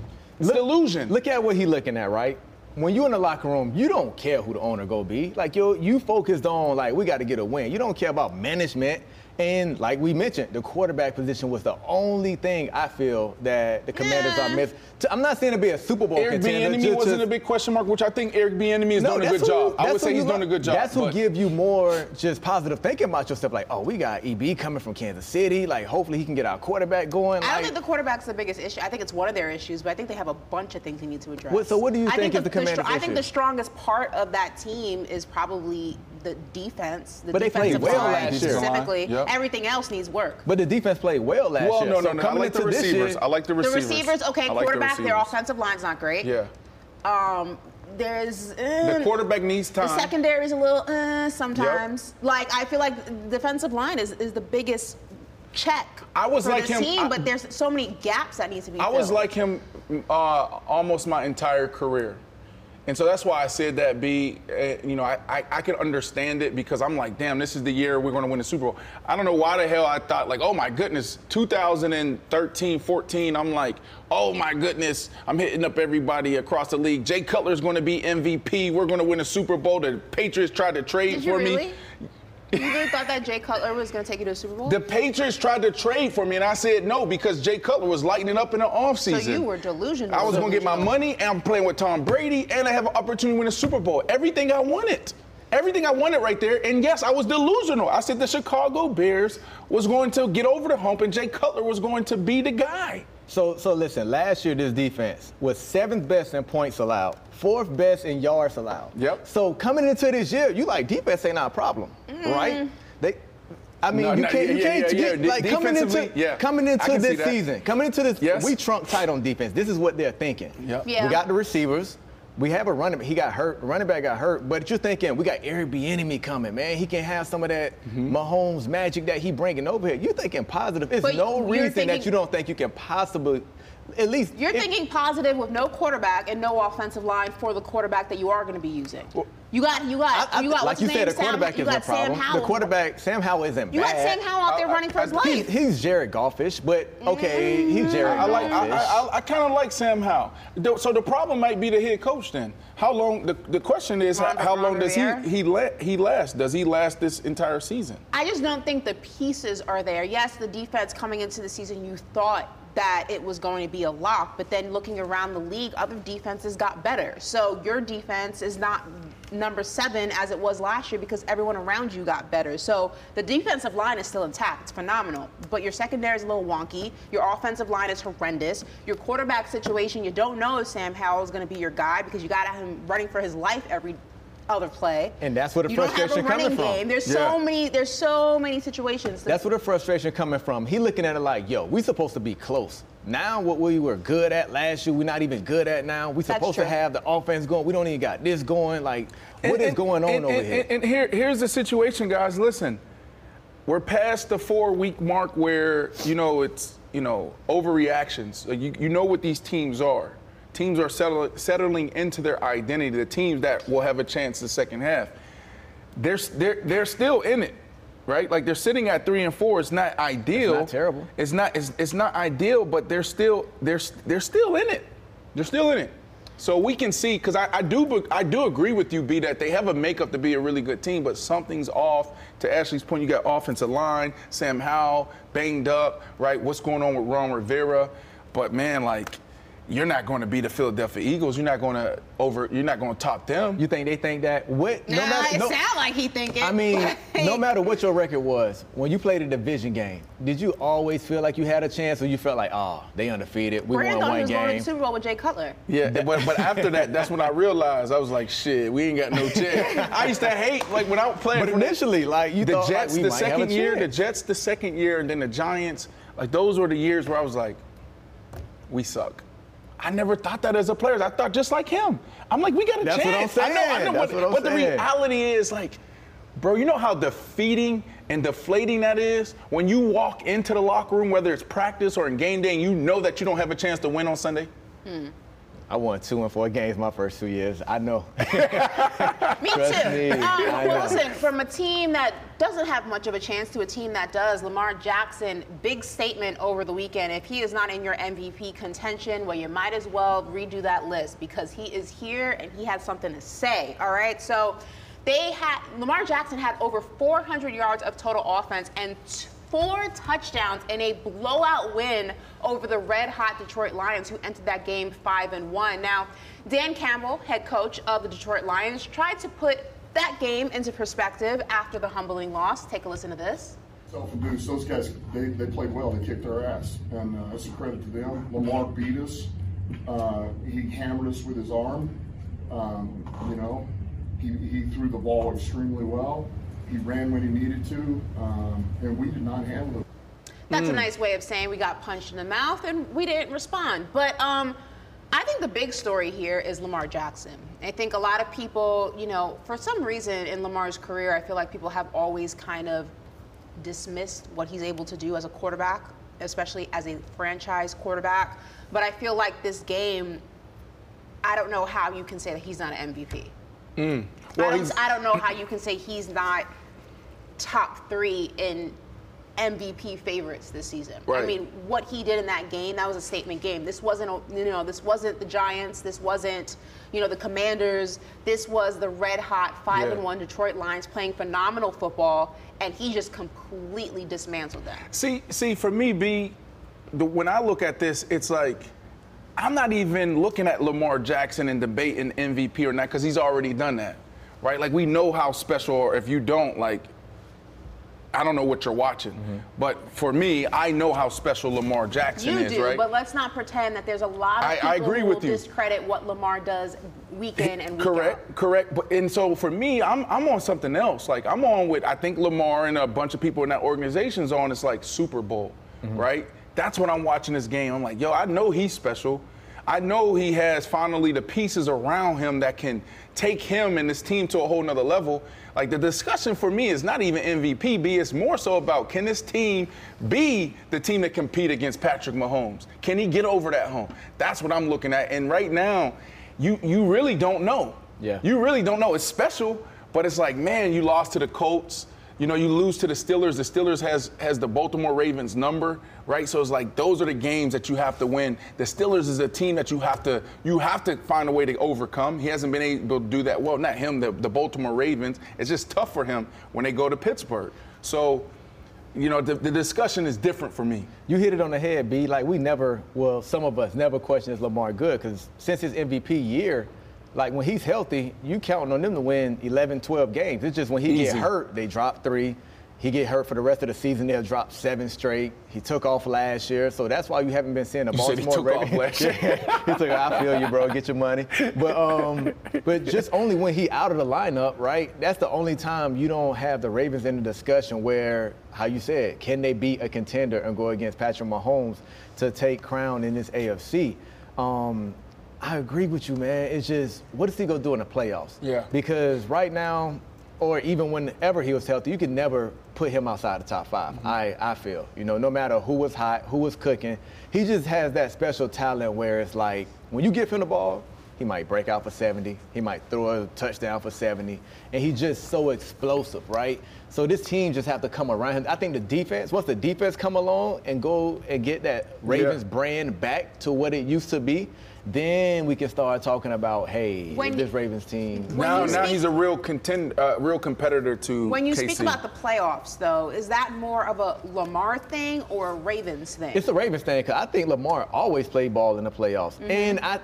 look, delusion. Look at what he's looking at, right? When you're in the locker room, you don't care who the owner go be. Like yo, you focused on like we gotta get a win. You don't care about management. And like we mentioned, the quarterback position was the only thing I feel that the Commanders yeah. are missing. I'm not saying to be a Super Bowl contender. Eric Bieniemy wasn't a big question mark, which I think Eric Bieniemy is no, doing a good who, job. I would say he's doing a good job. That's who gives you more just positive thinking about yourself. Like, oh, we got E B coming from Kansas City. Like, hopefully he can get our quarterback going. I don't like, think the quarterback's the biggest issue. I think it's one of their issues, but I think they have a bunch of things they need to address. What, so what do you think, think is the, the Commanders' the, I think the strongest part of that team is probably the defense. The but defensive they played well last year. Specifically. Yep. Everything else needs work. But the defense played well last well, year. Well, no, no, so no. I like the receivers. Year, I like the receivers. The receivers, okay, like quarterback, the receivers. Their offensive line's not great. Yeah. Um, there's... Uh, the quarterback needs time. The secondary's a little uh, sometimes. Yep. Like, I feel like the defensive line is, is the biggest check I was for like him, team, I, but there's so many gaps that need to be I filled. Was like him uh, almost my entire career. And so that's why I said that, B, uh, you know, I, I, I could understand it because I'm like, damn, this is the year we're going to win the Super Bowl. I don't know why the hell I thought, like, oh, my goodness, two thousand thirteen, fourteen, I'm like, oh, my goodness, I'm hitting up everybody across the league. Jay Cutler's going to be M V P. We're going to win a Super Bowl. The Patriots tried to trade Did you for really? me. You really thought that Jay Cutler was going to take you to the Super Bowl? The Patriots tried to trade for me, and I said no because Jay Cutler was lighting up in the offseason. So you were delusional. I was going to get my money, and I'm playing with Tom Brady, and I have an opportunity to win a Super Bowl. Everything I wanted. Everything I wanted right there. And, yes, I was delusional. I said the Chicago Bears was going to get over the hump, and Jay Cutler was going to be the guy. So, so listen, last year this defense was seventh best in points allowed, fourth best in yards allowed. Yep. So coming into this year, you like defense ain't our problem, mm. right? They, I mean, no, you no, can't, yeah, you can't yeah, get yeah. like coming into yeah. coming into this season, coming into this, yes. we trump tight on defense. This is what they're thinking. Yep. Yeah. We got the receivers. we have a running back. He got hurt. Running back got hurt. But you're thinking, we got Eric Bieniemy coming, man. He can have some of that mm-hmm. Mahomes magic that he bringing over here. You're thinking positive. It's but no reason thinking, that you don't think you can possibly at least. You're it, thinking positive with no quarterback and no offensive line for the quarterback that you are going to be using. Well, you got, you got, I, I, you got. Like you said, the quarterback Sam, is a problem. The quarterback, Sam Howell isn't you bad. You got Sam Howell out there I, running for I, his I, life. He's, he's Jared Goff-ish, but okay, mm-hmm. he's Jared I like. I, I, I kind of like Sam Howell. So the problem might be the head coach then. How long? The, the question is, how, how long does he he la- he last? Does he last this entire season? I just don't think the pieces are there. Yes, the defense coming into the season, you thought that it was going to be a lock, but then looking around the league, other defenses got better. So your defense is not number seven as it was last year because everyone around you got better. So the defensive line is still intact. It's phenomenal. But your secondary is a little wonky. Your offensive line is horrendous. Your quarterback situation, you don't know if Sam Howell is going to be your guy because you got him running for his life every other play. And that's where the you frustration coming from. Game. There's yeah. so many there's so many situations. That's where the frustration coming from. He looking at it like, yo, we supposed to be close. Now what we were good at last year, we're not even good at now. We supposed to have the offense going. We don't even got this going. Like, and, what is and, going on and, over and, here? And here, here's the situation, guys. Listen, we're past the four-week mark where, you know, it's, you know, overreactions. You, you know what these teams are. Teams are settle, settling into their identity, the teams that will have a chance in the second half. They're, they're, they're still in it, right? Like, they're sitting at three and four. It's not ideal. It's not terrible. It's not, it's, it's not ideal, but they're still, they're, they're still in it. They're still in it. So we can see, because I, I, do, I do agree with you, B, that they have a makeup to be a really good team, but something's off. To Ashley's point, you got offensive line, Sam Howell, banged up, right? What's going on with Ron Rivera? But, man, like, you're not going to be the Philadelphia Eagles. You're not going to over. You're not going to top them. You think they think that? What? Nah, no matter, it no, sound like he thinking. I mean, like. No matter what your record was, when you played a division game, did you always feel like you had a chance, or you felt like, oh, they undefeated, we Brand won one game? Brandon going to the Super Bowl with Jay Cutler. Yeah, but, but after that, that's when I realized I was like, shit, we ain't got no chance. I used to hate like when I was playing. But initially, like you the thought, Jets, like, we the might second have a year, chance. The Jets the second year, and then the Giants. Like those were the years where I was like, we suck. I never thought that as a player. I thought just like him. I'm like, we got a That's chance. What I'm saying. I know, I know That's what, what I'm but saying. The reality is, like, bro, you know how defeating and deflating that is? When you walk into the locker room, whether it's practice or in game day, and you know that you don't have a chance to win on Sunday? Hmm. I won two and four games my first two years. I know. me too. Me, um, I know. Listen, from a team that doesn't have much of a chance to a team that does, Lamar Jackson, big statement over the weekend. If he is not in your M V P contention, well, you might as well redo that list because he is here and he has something to say. All right. So they had Lamar Jackson had over four hundred yards of total offense and two Four touchdowns in a blowout win over the red-hot Detroit Lions, who entered that game five and one. Now, Dan Campbell, head coach of the Detroit Lions, tried to put that game into perspective after the humbling loss. Take a listen to this. Self-induced. Those guys, they, they played well. They kicked our ass, and uh, that's a credit to them. Lamar beat us. Uh, he hammered us with his arm. Um, you know, he, he threw the ball extremely well. He ran when he needed to, um, and we did not handle it. That's mm. a nice way of saying we got punched in the mouth and we didn't respond. But um, I think the big story here is Lamar Jackson. I think a lot of people, you know, for some reason in Lamar's career, I feel like people have always kind of dismissed what he's able to do as a quarterback, especially as a franchise quarterback. But I feel like this game, I don't know how you can say that he's not an M V P. Mm. Well, I, don't, I don't know how you can say he's not top three in M V P favorites this season. Right. I mean, what he did in that game, that was a statement game. This wasn't, you know, this wasn't the Giants. This wasn't, you know, the Commanders. This was the red-hot five and one Detroit Lions playing phenomenal football, and he just completely dismantled them. See, see, for me, B, the, when I look at this, it's like, I'm not even looking at Lamar Jackson and debating M V P or not because he's already done that, right? Like, we know how special, or if you don't, like, I don't know what you're watching. Mm-hmm. But for me, I know how special Lamar Jackson you is, do, right? You do, but let's not pretend that there's a lot of I, people I agree who with will you. discredit what Lamar does week in and week correct, out. Correct, correct. And so for me, I'm, I'm on something else. Like, I'm on with, I think Lamar and a bunch of people in that organization's on, it's like Super Bowl, mm-hmm. right? That's when I'm watching this game. I'm like, yo, I know he's special. I know he has finally the pieces around him that can take him and this team to a whole nother level. Like, the discussion for me is not even M V P, B. It's more so about, can this team be the team that compete against Patrick Mahomes? Can he get over that hump? That's what I'm looking at. And right now, you you really don't know. Yeah. You really don't know. It's special, but it's like, man, you lost to the Colts. You know, you lose to the Steelers. The Steelers has has the Baltimore Ravens number, right? So it's like, those are the games that you have to win. The Steelers is a team that you have to you have to find a way to overcome. He hasn't been able to do that well. Not him, the, the Baltimore Ravens. It's just tough for him when they go to Pittsburgh. So, you know, the, the discussion is different for me. You hit it on the head, B. Like, we never, well, some of us never question, is Lamar good? Because since his M V P year, like, when he's healthy, you counting on them to win eleven, twelve games. It's just when he Easy. get hurt, they drop three. He get hurt for the rest of the season, they'll drop seven straight. He took off last year, so that's why you haven't been seeing the you Baltimore said he took off last year. He took off. I feel you, bro. Get your money. But um, but just only when he out of the lineup, right? That's the only time you don't have the Ravens in the discussion where, how you said, can they be a contender and go against Patrick Mahomes to take crown in this A F C? Um, I agree with you, man. It's just, what is he going to do in the playoffs? Yeah. Because right now, or even whenever he was healthy, you could never put him outside the top five, mm-hmm. I, I feel. You know, no matter who was hot, who was cooking, he just has that special talent where it's like, when you give him the ball, he might break out for seventy. He might throw a touchdown for seventy. And he's just so explosive, right? So this team just have to come around him. I think the defense, once the defense come along and go and get that Ravens yeah. brand back to what it used to be, then we can start talking about, hey, when this Ravens team. Now, speak, now he's a real contend, uh, real competitor to When you K C. Speak about the playoffs, though, is that more of a Lamar thing or a Ravens thing? It's a Ravens thing, because I think Lamar always played ball in the playoffs. Mm-hmm. And I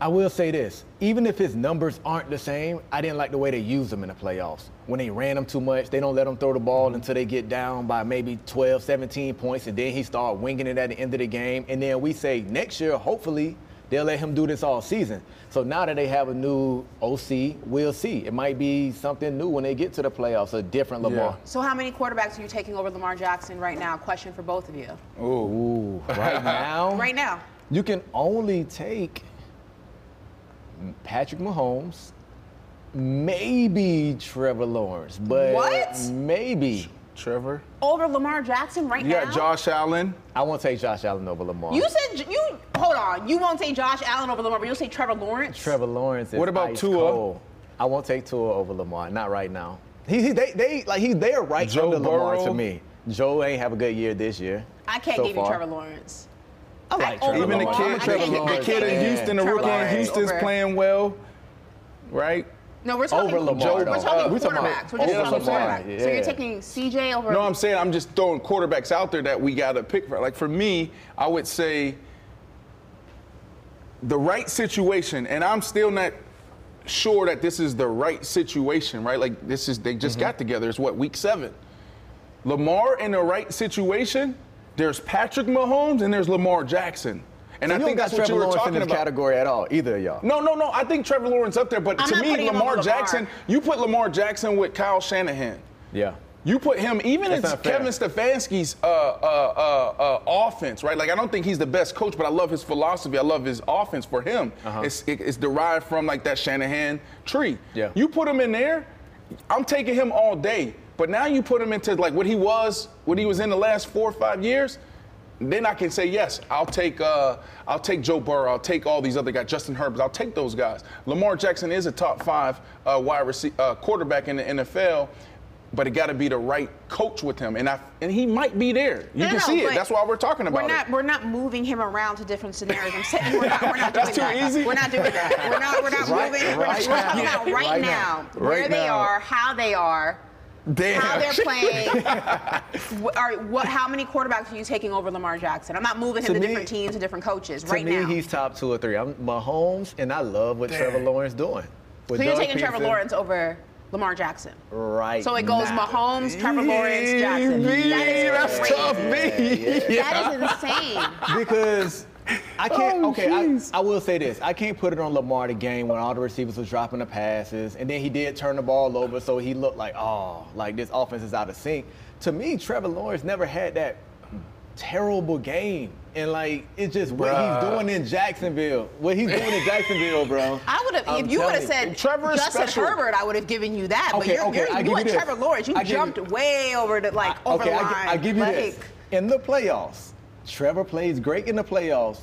I will say this, even if his numbers aren't the same, I didn't like the way they used him in the playoffs. When they ran him too much, they don't let him throw the ball until they get down by maybe twelve, seventeen points, and then he started winging it at the end of the game. And then we say next year, hopefully, they'll let him do this all season. So now that they have a new O C, we'll see. It might be something new when they get to the playoffs, a different Lamar. Yeah. So how many quarterbacks are you taking over Lamar Jackson right now? Question for both of you. Ooh, right now? Right now. You can only take Patrick Mahomes, maybe Trevor Lawrence, but what? Maybe. Trevor? Over Lamar Jackson right now? Yeah, Josh Allen. I won't take Josh Allen over Lamar. You said you hold on. You won't take Josh Allen over Lamar, but you'll say Trevor Lawrence. Trevor Lawrence is what about ice Tua? Cold. I won't take Tua over Lamar. Not right now. He, he they they like he's there right Joe under Burrow. Lamar to me. Joe ain't have a good year this year. I can't so give far. you Trevor Lawrence. I like Trevor Even Lamar. the kid, the, the kid in Houston, the rookie in Houston's over. playing well, right? No, we're talking over Lamar. Joe, we're talking uh, quarterbacks. About, we're just yeah, talking quarterbacks. Yeah. So you're taking C J over. No, I'm saying I'm just throwing quarterbacks out there that we got to pick for. Like for me, I would say the right situation, and I'm still not sure that this is the right situation, right? Like this is they just mm-hmm. got together. It's what, week seven. Lamar in the right situation. There's Patrick Mahomes and there's Lamar Jackson. And so I think that's what you were Lawrence talking in this about. Category at all, either of y'all. No, no, no. I think Trevor Lawrence up there, but I'm to me, Lamar Jackson. Lamar. You put Lamar Jackson with Kyle Shanahan. Yeah. You put him even in Kevin Stefanski's uh, uh, uh, uh, offense, right? Like I don't think he's the best coach, but I love his philosophy. I love his offense for him. Uh-huh. It's it, it's derived from like that Shanahan tree. Yeah. You put him in there, I'm taking him all day. But now you put him into like what he was, what he was in the last four or five years, then I can say, yes, I'll take uh, I'll take Joe Burrow, I'll take all these other guys, Justin Herbert, I'll take those guys. Lamar Jackson is a top five uh, wide rec- uh, quarterback in the N F L, but it got to be the right coach with him, and I and he might be there. You no, can no, see it. That's why we're talking about we're not, it. We're not moving him around to different scenarios. I'm saying we're not. We're not That's doing too that. easy. We're not doing that. We're not. We're not right, moving. Right we're now. talking about right, right now, now where right they now. are, how they are. Damn. How they're playing. what, are, what, how many quarterbacks are you taking over Lamar Jackson? I'm not moving him to, to me, different teams and different coaches right now. To me, he's top two or three. I'm Mahomes, and I love what Damn. Trevor Lawrence doing. With so you're Doug taking Peterson. Trevor Lawrence over Lamar Jackson. Right. So it goes now. Mahomes, Trevor Lawrence, Jackson. Me, that is that's great. tough, me. Yeah, yeah. That is insane. Because I can't, oh, okay, I, I will say this. I can't put it on Lamar the game when all the receivers was dropping the passes, and then he did turn the ball over, so he looked like, oh, like this offense is out of sync. To me, Trevor Lawrence never had that terrible game. And, like, it's just what Bruh. he's doing in Jacksonville. What he's doing in Jacksonville, bro. I would have, if you would have said Trevor Justin special. Herbert, I would have given you that. Okay, but you're, okay, you're, you're you Trevor Lawrence. You I jumped way over the, like, I, over okay, the line. I, I give you like, this. In the playoffs, Trevor plays great in the playoffs.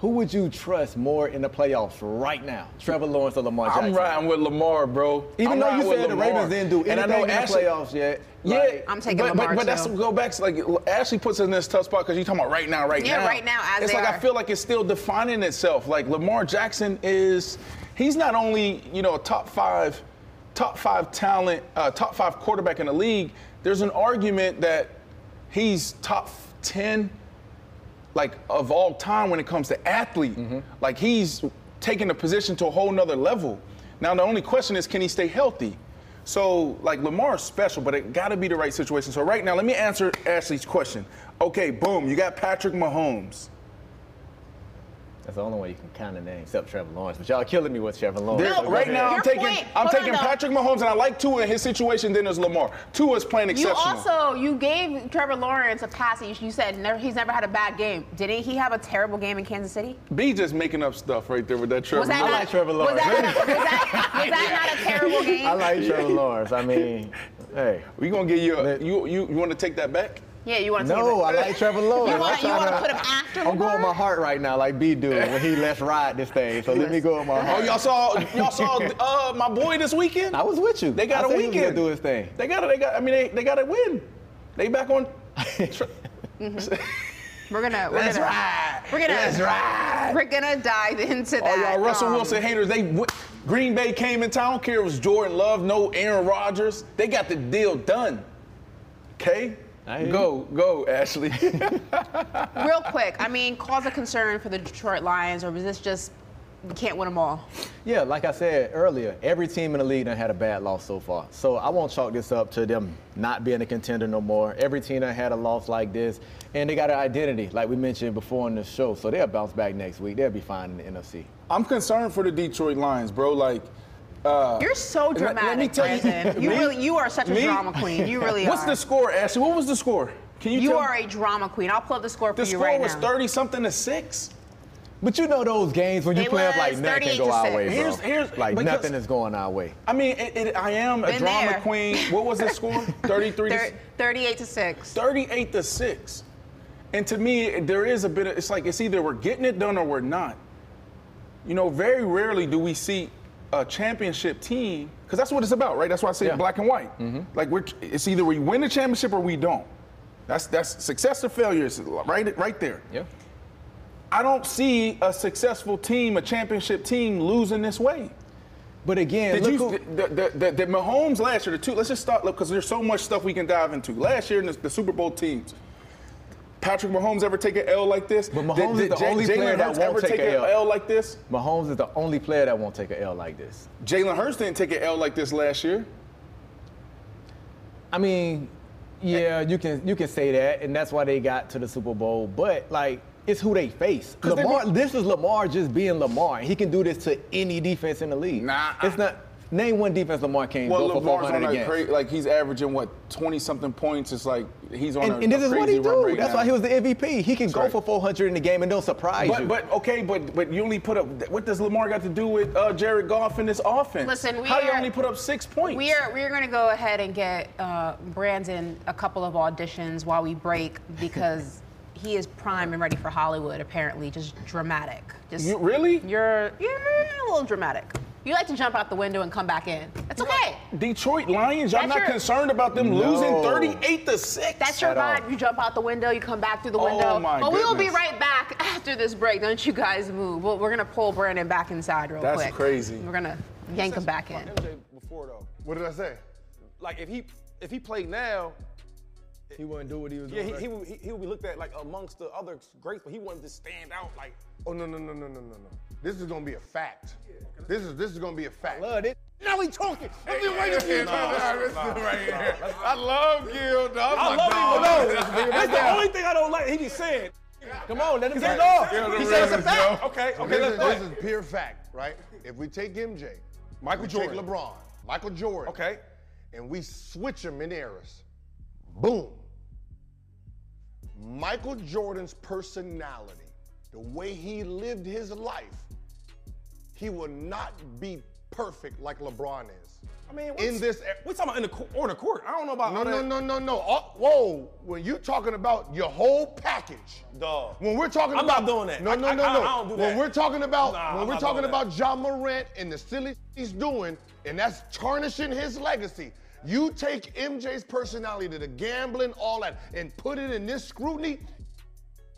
Who would you trust more in the playoffs right now, Trevor Lawrence or Lamar Jackson? I'm riding with Lamar, bro. Even I'm though you said the Ravens didn't do anything and I know in Ashley, the playoffs yet. Yeah, like, I'm taking but, Lamar, But, but that's, go back, like, Ashley puts us in this tough spot because you're talking about right now, right yeah, now. Yeah, right now, as It's like are. I feel like it's still defining itself. Like, Lamar Jackson is, he's not only, you know, a top five, top five talent, uh, top five quarterback in the league. There's an argument that he's top ten like, of all time when it comes to athlete. Mm-hmm. Like, he's taking the position to a whole nother level. Now, the only question is, can he stay healthy? So, like, Lamar's special, but it got to be the right situation. So, right now, let me answer Ashley's question. Okay, boom, you got Patrick Mahomes. That's the only way you can kind of name, except Trevor Lawrence. But y'all are killing me with Trevor Lawrence. No, so right now, I'm taking point. I'm Hold taking on, Patrick Mahomes, and I like Tua in his situation. Then there's Lamar. Tua's playing exceptional. You also you gave Trevor Lawrence a pass. You said never, he's never had a bad game. Didn't he have a terrible game in Kansas City? B just making up stuff right there with that Trevor. Was that I not, like Trevor Lawrence. Was that, not, was that, was that not a terrible game? I like Trevor Lawrence. I mean, hey, we gonna get you. A, you you you want to take that back? Yeah, you want to No, I like Trevor Lawrence. You want to put him after I'm going with my heart right now, like B dude, when he lets ride this thing. So let me go with my heart. Oh, y'all saw y'all saw uh, my boy this weekend? I was with you. They got I a weekend. He was gonna do his thing. They got it. They got. I mean, they, they got to win. They back on. mm-hmm. We're gonna. We're Let's gonna, ride. We're gonna. Let's ride. We're gonna dive into that. Oh, y'all Russell um, Wilson haters. They w- Green Bay came in town. I don't care if it was Jordan Love, no Aaron Rodgers. They got the deal done. Okay. Go, go, Ashley. Real quick, I mean, cause of concern for the Detroit Lions, or is this just we can't win them all? Yeah, like I said earlier, every team in the league done had a bad loss so far. So I won't chalk this up to them not being a contender no more. Every team done had a loss like this, and they got an identity, like we mentioned before in the show. So they'll bounce back next week. They'll be fine in the N F C. I'm concerned for the Detroit Lions, bro. Like. Uh, You're so dramatic, Preston. You, you really, you are such a me? drama queen. You really What's are. What's the score, Ashley? What was the score? Can you? You tell are me? a drama queen. I'll pull up the score the for score you right now. The score was thirty something to six. But you know those games when you it play up like nothing can go our way, bro. Here's, here's, like because, nothing is going our way. I mean, it, it, I am a Been drama there. queen. What was the score? Thirty-three. Thir- to, Thirty-eight to six. Thirty-eight to six. And to me, there is a bit of it's like it's either we're getting it done or we're not. You know, very rarely do we see a championship team, because that's what it's about, right? That's why I say yeah. black and white. Mm-hmm. Like we're, it's either we win the championship or we don't. That's that's success or failure, right? Right there. Yeah. I don't see a successful team, a championship team, losing this way. But again, did look you, who, the, the, the, the Mahomes last year, the two. Let's just start, because there's so much stuff we can dive into. Last year in the, the Super Bowl teams. Patrick Mahomes ever take an L like this? But Mahomes did, did is the J- only Jalen player Hurts that won't take, take an L. L like this? Mahomes is the only player that won't take an L like this. Jalen Hurts didn't take an L like this last year. I mean, yeah, you can you can say that, and that's why they got to the Super Bowl. But like, it's who they face. Lamar, they, this is Lamar just being Lamar. He can do this to any defense in the league. Nah, it's I, not. Name one defense Lamar can't well, go Lamar's for four hundred again. Cra- like he's averaging what twenty something points. It's like he's on and, a, and this a is crazy what he do. That's now. why he was the M V P. He can That's go right. for four hundred in the game and don't surprise but, you. But okay, but but you only put up. What does Lamar got to do with uh, Jared Goff in this offense? Listen, we how do you only put up six points? We are we are going to go ahead and get uh, Brandon a couple of auditions while we break because. He is prime and ready for Hollywood, apparently. Just dramatic. Just you, really? You're, you're a little dramatic. You like to jump out the window and come back in. That's okay. Detroit Lions, y'all not your, concerned about them no. losing thirty-eight to six? That's your vibe. All. You jump out the window, you come back through the window. Oh, my But goodness. We'll be right back after this break. Don't you guys move. We're going to pull Brandon back inside real That's quick. That's crazy. We're going to yank him back in. M J before, though. What did I say? Like, if he if he played now, he wouldn't do what he was yeah, doing. Yeah, he, right? he, he, he would be looked at like amongst the other greats, but he wanted to stand out like. Oh, no, no, no, no, no, no, no. This is going to be a fact. Yeah. This is this is going to be a fact. I love it. Now we talking. I've been waiting for you. I love Gil, dog. I love him. No, that's the only thing I don't like. He be saying. Come on, let him get it off. He said it's a fact. Okay, okay, let's go. This is pure fact, right? If we take M J, Michael Jordan, take LeBron, Michael Jordan, okay, and we switch them in eras, boom. Michael Jordan's personality, the way he lived his life, he will not be perfect like LeBron is. I mean, in this, we're talking about in the on the court. I don't know about no, all no, that. no, no, no, no. Oh, whoa, when you talking about your whole package, duh. When we're talking, I'm about, not doing that. No, no, I, no, I, no. I, I don't do when that. we're talking about, nah, when we're talking about Ja Morant and the silly he's doing, and that's tarnishing his legacy. You take M J's personality to the gambling, all that, and put it in this scrutiny.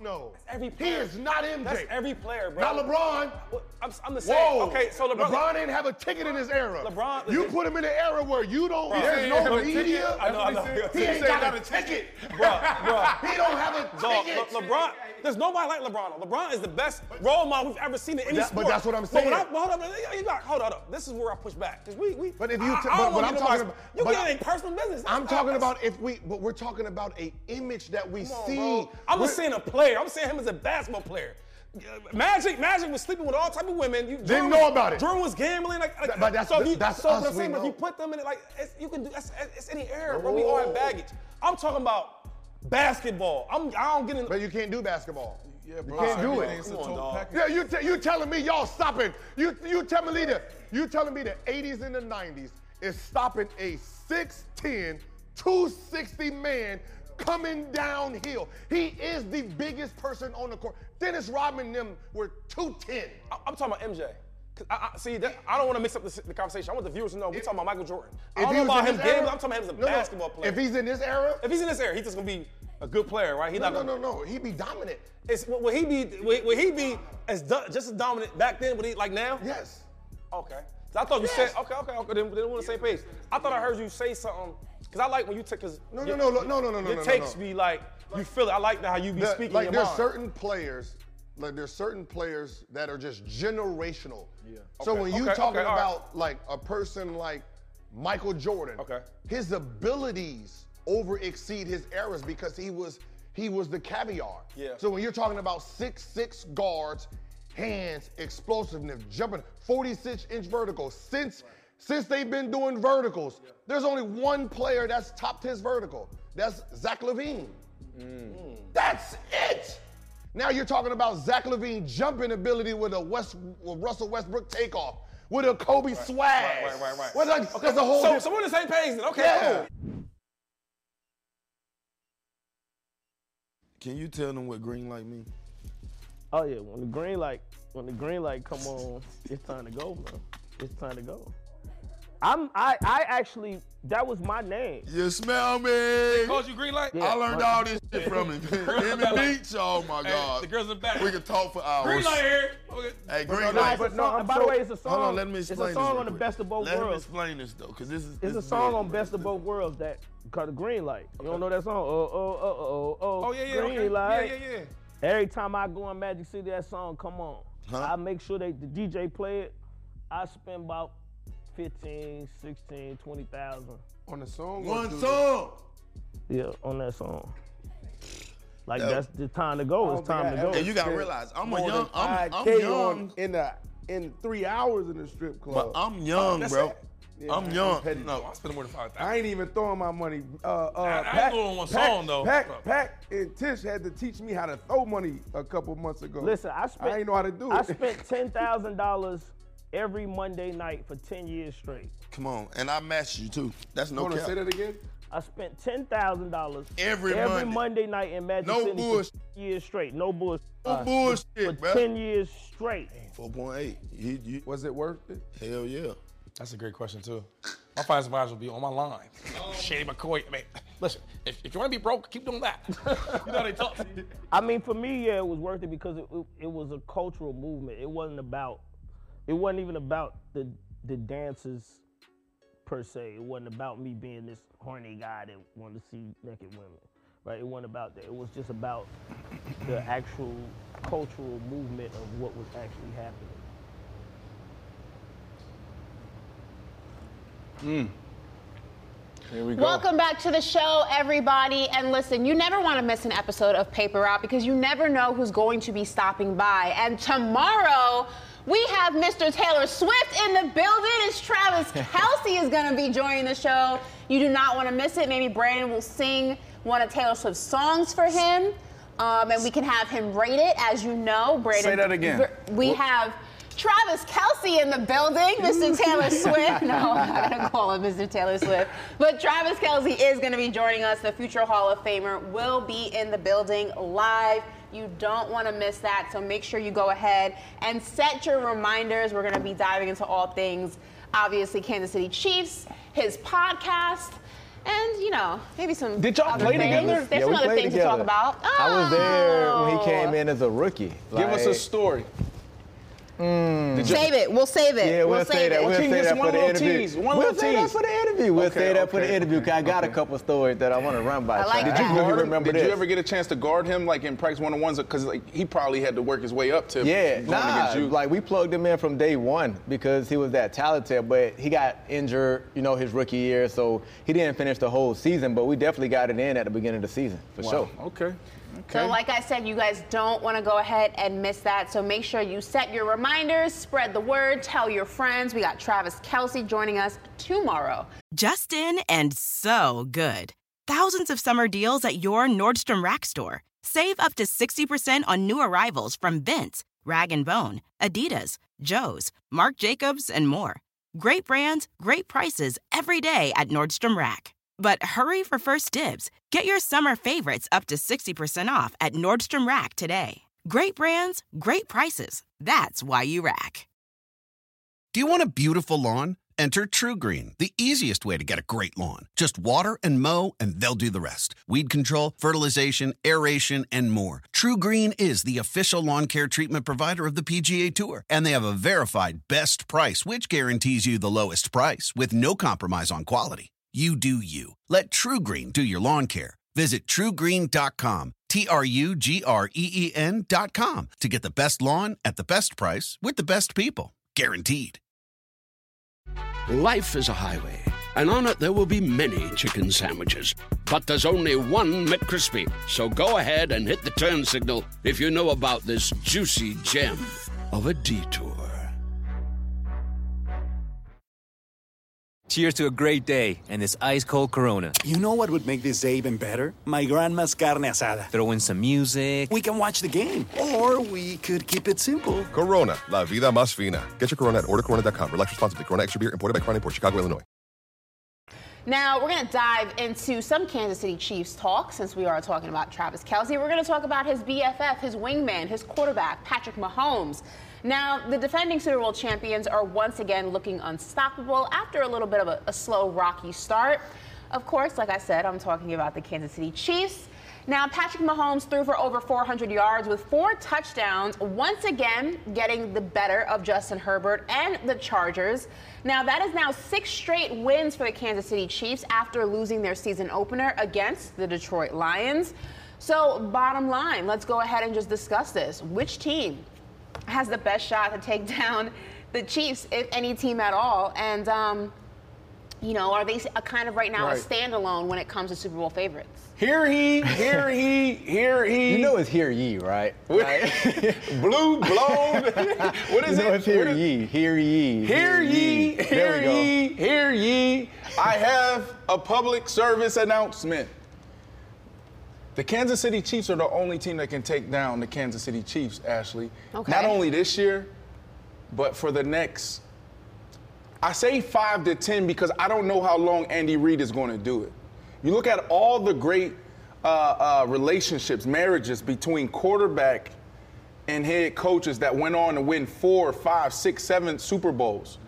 No, that's every player. He is not M J. That's every player, bro. Not LeBron. Well, I'm, I'm the same. Whoa. Okay, so LeBron, LeBron didn't have a ticket in his era. LeBron, listen. You put him in an era where you don't. Bro, there's yeah, no yeah, media. I know, I know. He, he ain't got, got a ticket, bro. bro. He don't have a Dog, ticket. Le LeBron, there's nobody like LeBron. LeBron is the best role model we've ever seen in any that, sport. But that's what I'm saying. But when I, hold up, you got, hold up. This is where I push back because we, we. But if you, I, I but, but I'm talking about you get in personal business. I'm talking about if we, but we're talking about a image that we see. I'm just saying a player. I'm saying him as a basketball player. Magic, Magic was sleeping with all type of women. You didn't know about it. Jordan was gambling. Like, like, but that's so you, that's so us, what I'm saying. But if you put them in it, like it's, you can do. That's, it's any era, bro. We all have baggage. I'm talking about basketball. I'm. I don't get in. But you can't do basketball. Yeah, bro. You can't do it. Come on, yeah, you t you telling me y'all stopping? You you telling me that you telling me the eighties and the nineties is stopping a six ten, two sixty man coming downhill. He is the biggest person on the court. Dennis Rodman and them were two ten. I'm talking about M J. I, I, see, that, I don't want to mix up the, the conversation. I want the viewers to know we're talking about Michael Jordan. I don't know about him gambling. I'm talking about him as a no, basketball player. If he's in this era? If he's in this era, he's just going to be a good player, right? He no, not no, gonna, no, no. He'd be dominant. It's, will he be, will, will he be as do, just as dominant back then, would he, like now? Yes. Okay. So I thought yes. you said, okay, okay, okay. Then, then we're on the same page. I thought I heard you say something. Cause I like when you take, cause no, your, no, no, no, no, no, no, no. It takes me like you feel it. I like how you be the, speaking. Like your there's mind. certain players, like there's certain players that are just generational. Yeah. So okay. when you okay, talking okay, about right. like a person like Michael Jordan, okay, his abilities over exceed his errors because he was he was the caviar. Yeah. So when you're talking about six six guards, hands, explosiveness, jumping, forty-six inch vertical since. Right. Since they've been doing verticals, yeah. there's only one player that's topped his vertical. That's Zach LaVine. Mm. That's it. Now you're talking about Zach LaVine jumping ability with a West, with Russell Westbrook takeoff, with a Kobe right. swag. Right, right, right. right. Like, okay. that's a whole so, so we're on the same page then. Okay. Yeah. Cool. Can you tell them what green light mean? Oh yeah, when the green light, when the green light come on, it's time to go, bro. It's time to go. I'm, I, I actually, that was my name. You smell me. They called you green light? Yeah, I learned all this shit yeah. from him. In the beach, oh my hey, God. The girls in the back. We can talk for hours. Green light here. Okay. Hey, green no, light. But no, by so, the way, it's a song. Hold on, let me explain It's a song this on the best of both let worlds. Let me explain this though, because this is. It's this a song on best of both worlds that called the green light. You okay. don't know that song? Oh, oh, oh, oh, oh. Oh yeah, yeah. Green okay. light. Yeah, yeah, yeah. Every time I go in Magic City, that song come on. Huh? I make sure they the D J play it. I spend about fifteen, sixteen, twenty thousand. On the song? One song! That? Yeah, on that song. Like, yeah. that's the time to go. It's time to go. And you got to realize, I'm a young, I'm, I'm young. In, a, in three hours in the strip club. But I'm young, oh, bro. Yeah, I'm man, young. I'm no, I spent more than five thousand. I ain't even throwing my money. Uh, uh, I, I Pac, ain't throwing one Pac, song, though. Pac, Pac and Tish had to teach me how to throw money a couple months ago. Listen, I spent- I ain't know how to do it. I spent ten thousand dollars every Monday night for ten years straight. Come on, and I matched you too. That's no cap. You want to say that again? I spent ten thousand dollars every, every Monday. Monday night in Magic no City bullshit. for ten years straight. No bullshit. No uh, bullshit, for bro. ten years straight. four point eight. Was it worth it? Hell yeah. That's a great question too. My finance advisor will be on my line. Oh. Shady McCoy. I mean, listen, if, if you want to be broke, keep doing that. You know they talk to you. I mean, for me, yeah, it was worth it because it, it, it was a cultural movement. It wasn't about It wasn't even about the the dances per se. It wasn't about me being this horny guy that wanted to see naked women, right? It wasn't about that. It was just about the actual cultural movement of what was actually happening. Mm. Here we go. Welcome back to the show, everybody. And listen, you never want to miss an episode of Paper Out because you never know who's going to be stopping by. And tomorrow, we have Mister Taylor Swift in the building. It's Travis Kelce is going to be joining the show. You do not want to miss it. Maybe Brandon will sing one of Taylor Swift's songs for him. um, and we can have him rate it. As you know, Braden. Say that again. We Whoops. have Travis Kelce in the building, Mister Taylor Swift. No, I'm not going to call him Mister Taylor Swift. But Travis Kelce is going to be joining us. The future Hall of Famer will be in the building live. You don't want to miss that, so make sure you go ahead and set your reminders. We're going to be diving into all things, obviously, Kansas City Chiefs, his podcast, and, you know, maybe some Did y'all other play things. Together? There's yeah, some other things together. to talk about. Oh. I was there when he came in as a rookie. Like, give us a story. Mm. Save it. We'll save it. Yeah, we'll, we'll save that. It. We'll save that for the interview. We'll save that for the interview. We'll save that for the interview. I got okay. a couple stories that I want to run by. I like did that. You really remember Did this? you ever get a chance to guard him, like in practice one-on-ones? Because like he probably had to work his way up to yeah, going nah, against you. Like we plugged him in from day one because he was that talented, but he got injured, you know, his rookie year, so he didn't finish the whole season. But we definitely got it in at the beginning of the season for wow. sure. Okay. Okay. So like I said, you guys don't want to go ahead and miss that. So make sure you set your reminders, spread the word, tell your friends. We got Travis Kelce joining us tomorrow. Just in and so good. Thousands of summer deals at your Nordstrom Rack store. Save up to sixty percent on new arrivals from Vince, Rag and Bone, Adidas, Joe's, Marc Jacobs, and more. Great brands, great prices every day at Nordstrom Rack. But hurry for first dibs. Get your summer favorites up to sixty percent off at Nordstrom Rack today. Great brands, great prices. That's why you rack. Do you want a beautiful lawn? Enter True Green, the easiest way to get a great lawn. Just water and mow, and they'll do the rest. Weed control, fertilization, aeration, and more. True Green is the official lawn care treatment provider of the P G A Tour, and they have a verified best price, which guarantees you the lowest price with no compromise on quality. You do you. Let True Green do your lawn care. Visit true green dot com, T R U G R E E N dot com to get the best lawn at the best price with the best people. Guaranteed. Life is a highway, and on it there will be many chicken sandwiches. But there's only one McCrispy, so go ahead and hit the turn signal if you know about this juicy gem of a detour. Cheers to a great day and this ice-cold Corona. You know what would make this day even better? My grandma's carne asada. Throw in some music. We can watch the game. Or we could keep it simple. Corona, la vida más fina. Get your Corona at order corona dot com. Relax responsibly. Corona Extra Beer imported by Crown Import, Chicago, Illinois. Now, we're going to dive into some Kansas City Chiefs talk since we are talking about Travis Kelce. We're going to talk about his B F F, his wingman, his quarterback, Patrick Mahomes. Now, the defending Super Bowl champions are once again looking unstoppable after a little bit of a, a slow, rocky start. Of course, like I said, I'm talking about the Kansas City Chiefs. Now, Patrick Mahomes threw for over four hundred yards with four touchdowns, once again getting the better of Justin Herbert and the Chargers. Now, that is now six straight wins for the Kansas City Chiefs after losing their season opener against the Detroit Lions. So, bottom line, let's go ahead and just discuss this. Which team has the best shot to take down the Chiefs, if any team at all? And, um, you know, are they a kind of right now right. a standalone when it comes to Super Bowl favorites? Hear he, hear he, hear he. You know it's hear ye, right? right. Blue, blown. What is you know it? It's hear ye, hear ye. Hear ye, hear ye, hear ye, hear ye. I have a public service announcement. The Kansas City Chiefs are the only team that can take down the Kansas City Chiefs, Ashley. Okay. Not only this year, but for the next, I say five to ten because I don't know how long Andy Reid is going to do it. You look at all the great uh, uh, relationships, marriages between quarterback and head coaches that went on to win four, five, six, seven Super Bowls.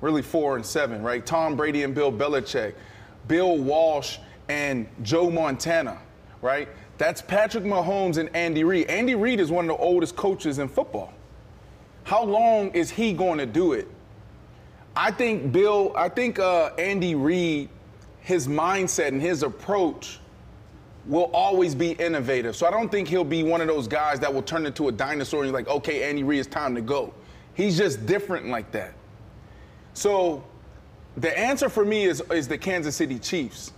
Really four and seven, right? Tom Brady and Bill Belichick, Bill Walsh and Joe Montana, right? That's Patrick Mahomes and Andy Reid. Andy Reid is one of the oldest coaches in football. How long is he going to do it? I think Bill, I think uh, Andy Reid, his mindset and his approach will always be innovative. So I don't think he'll be one of those guys that will turn into a dinosaur and you're like, okay, Andy Reid, it's time to go. He's just different like that. So the answer for me is, is the Kansas City Chiefs.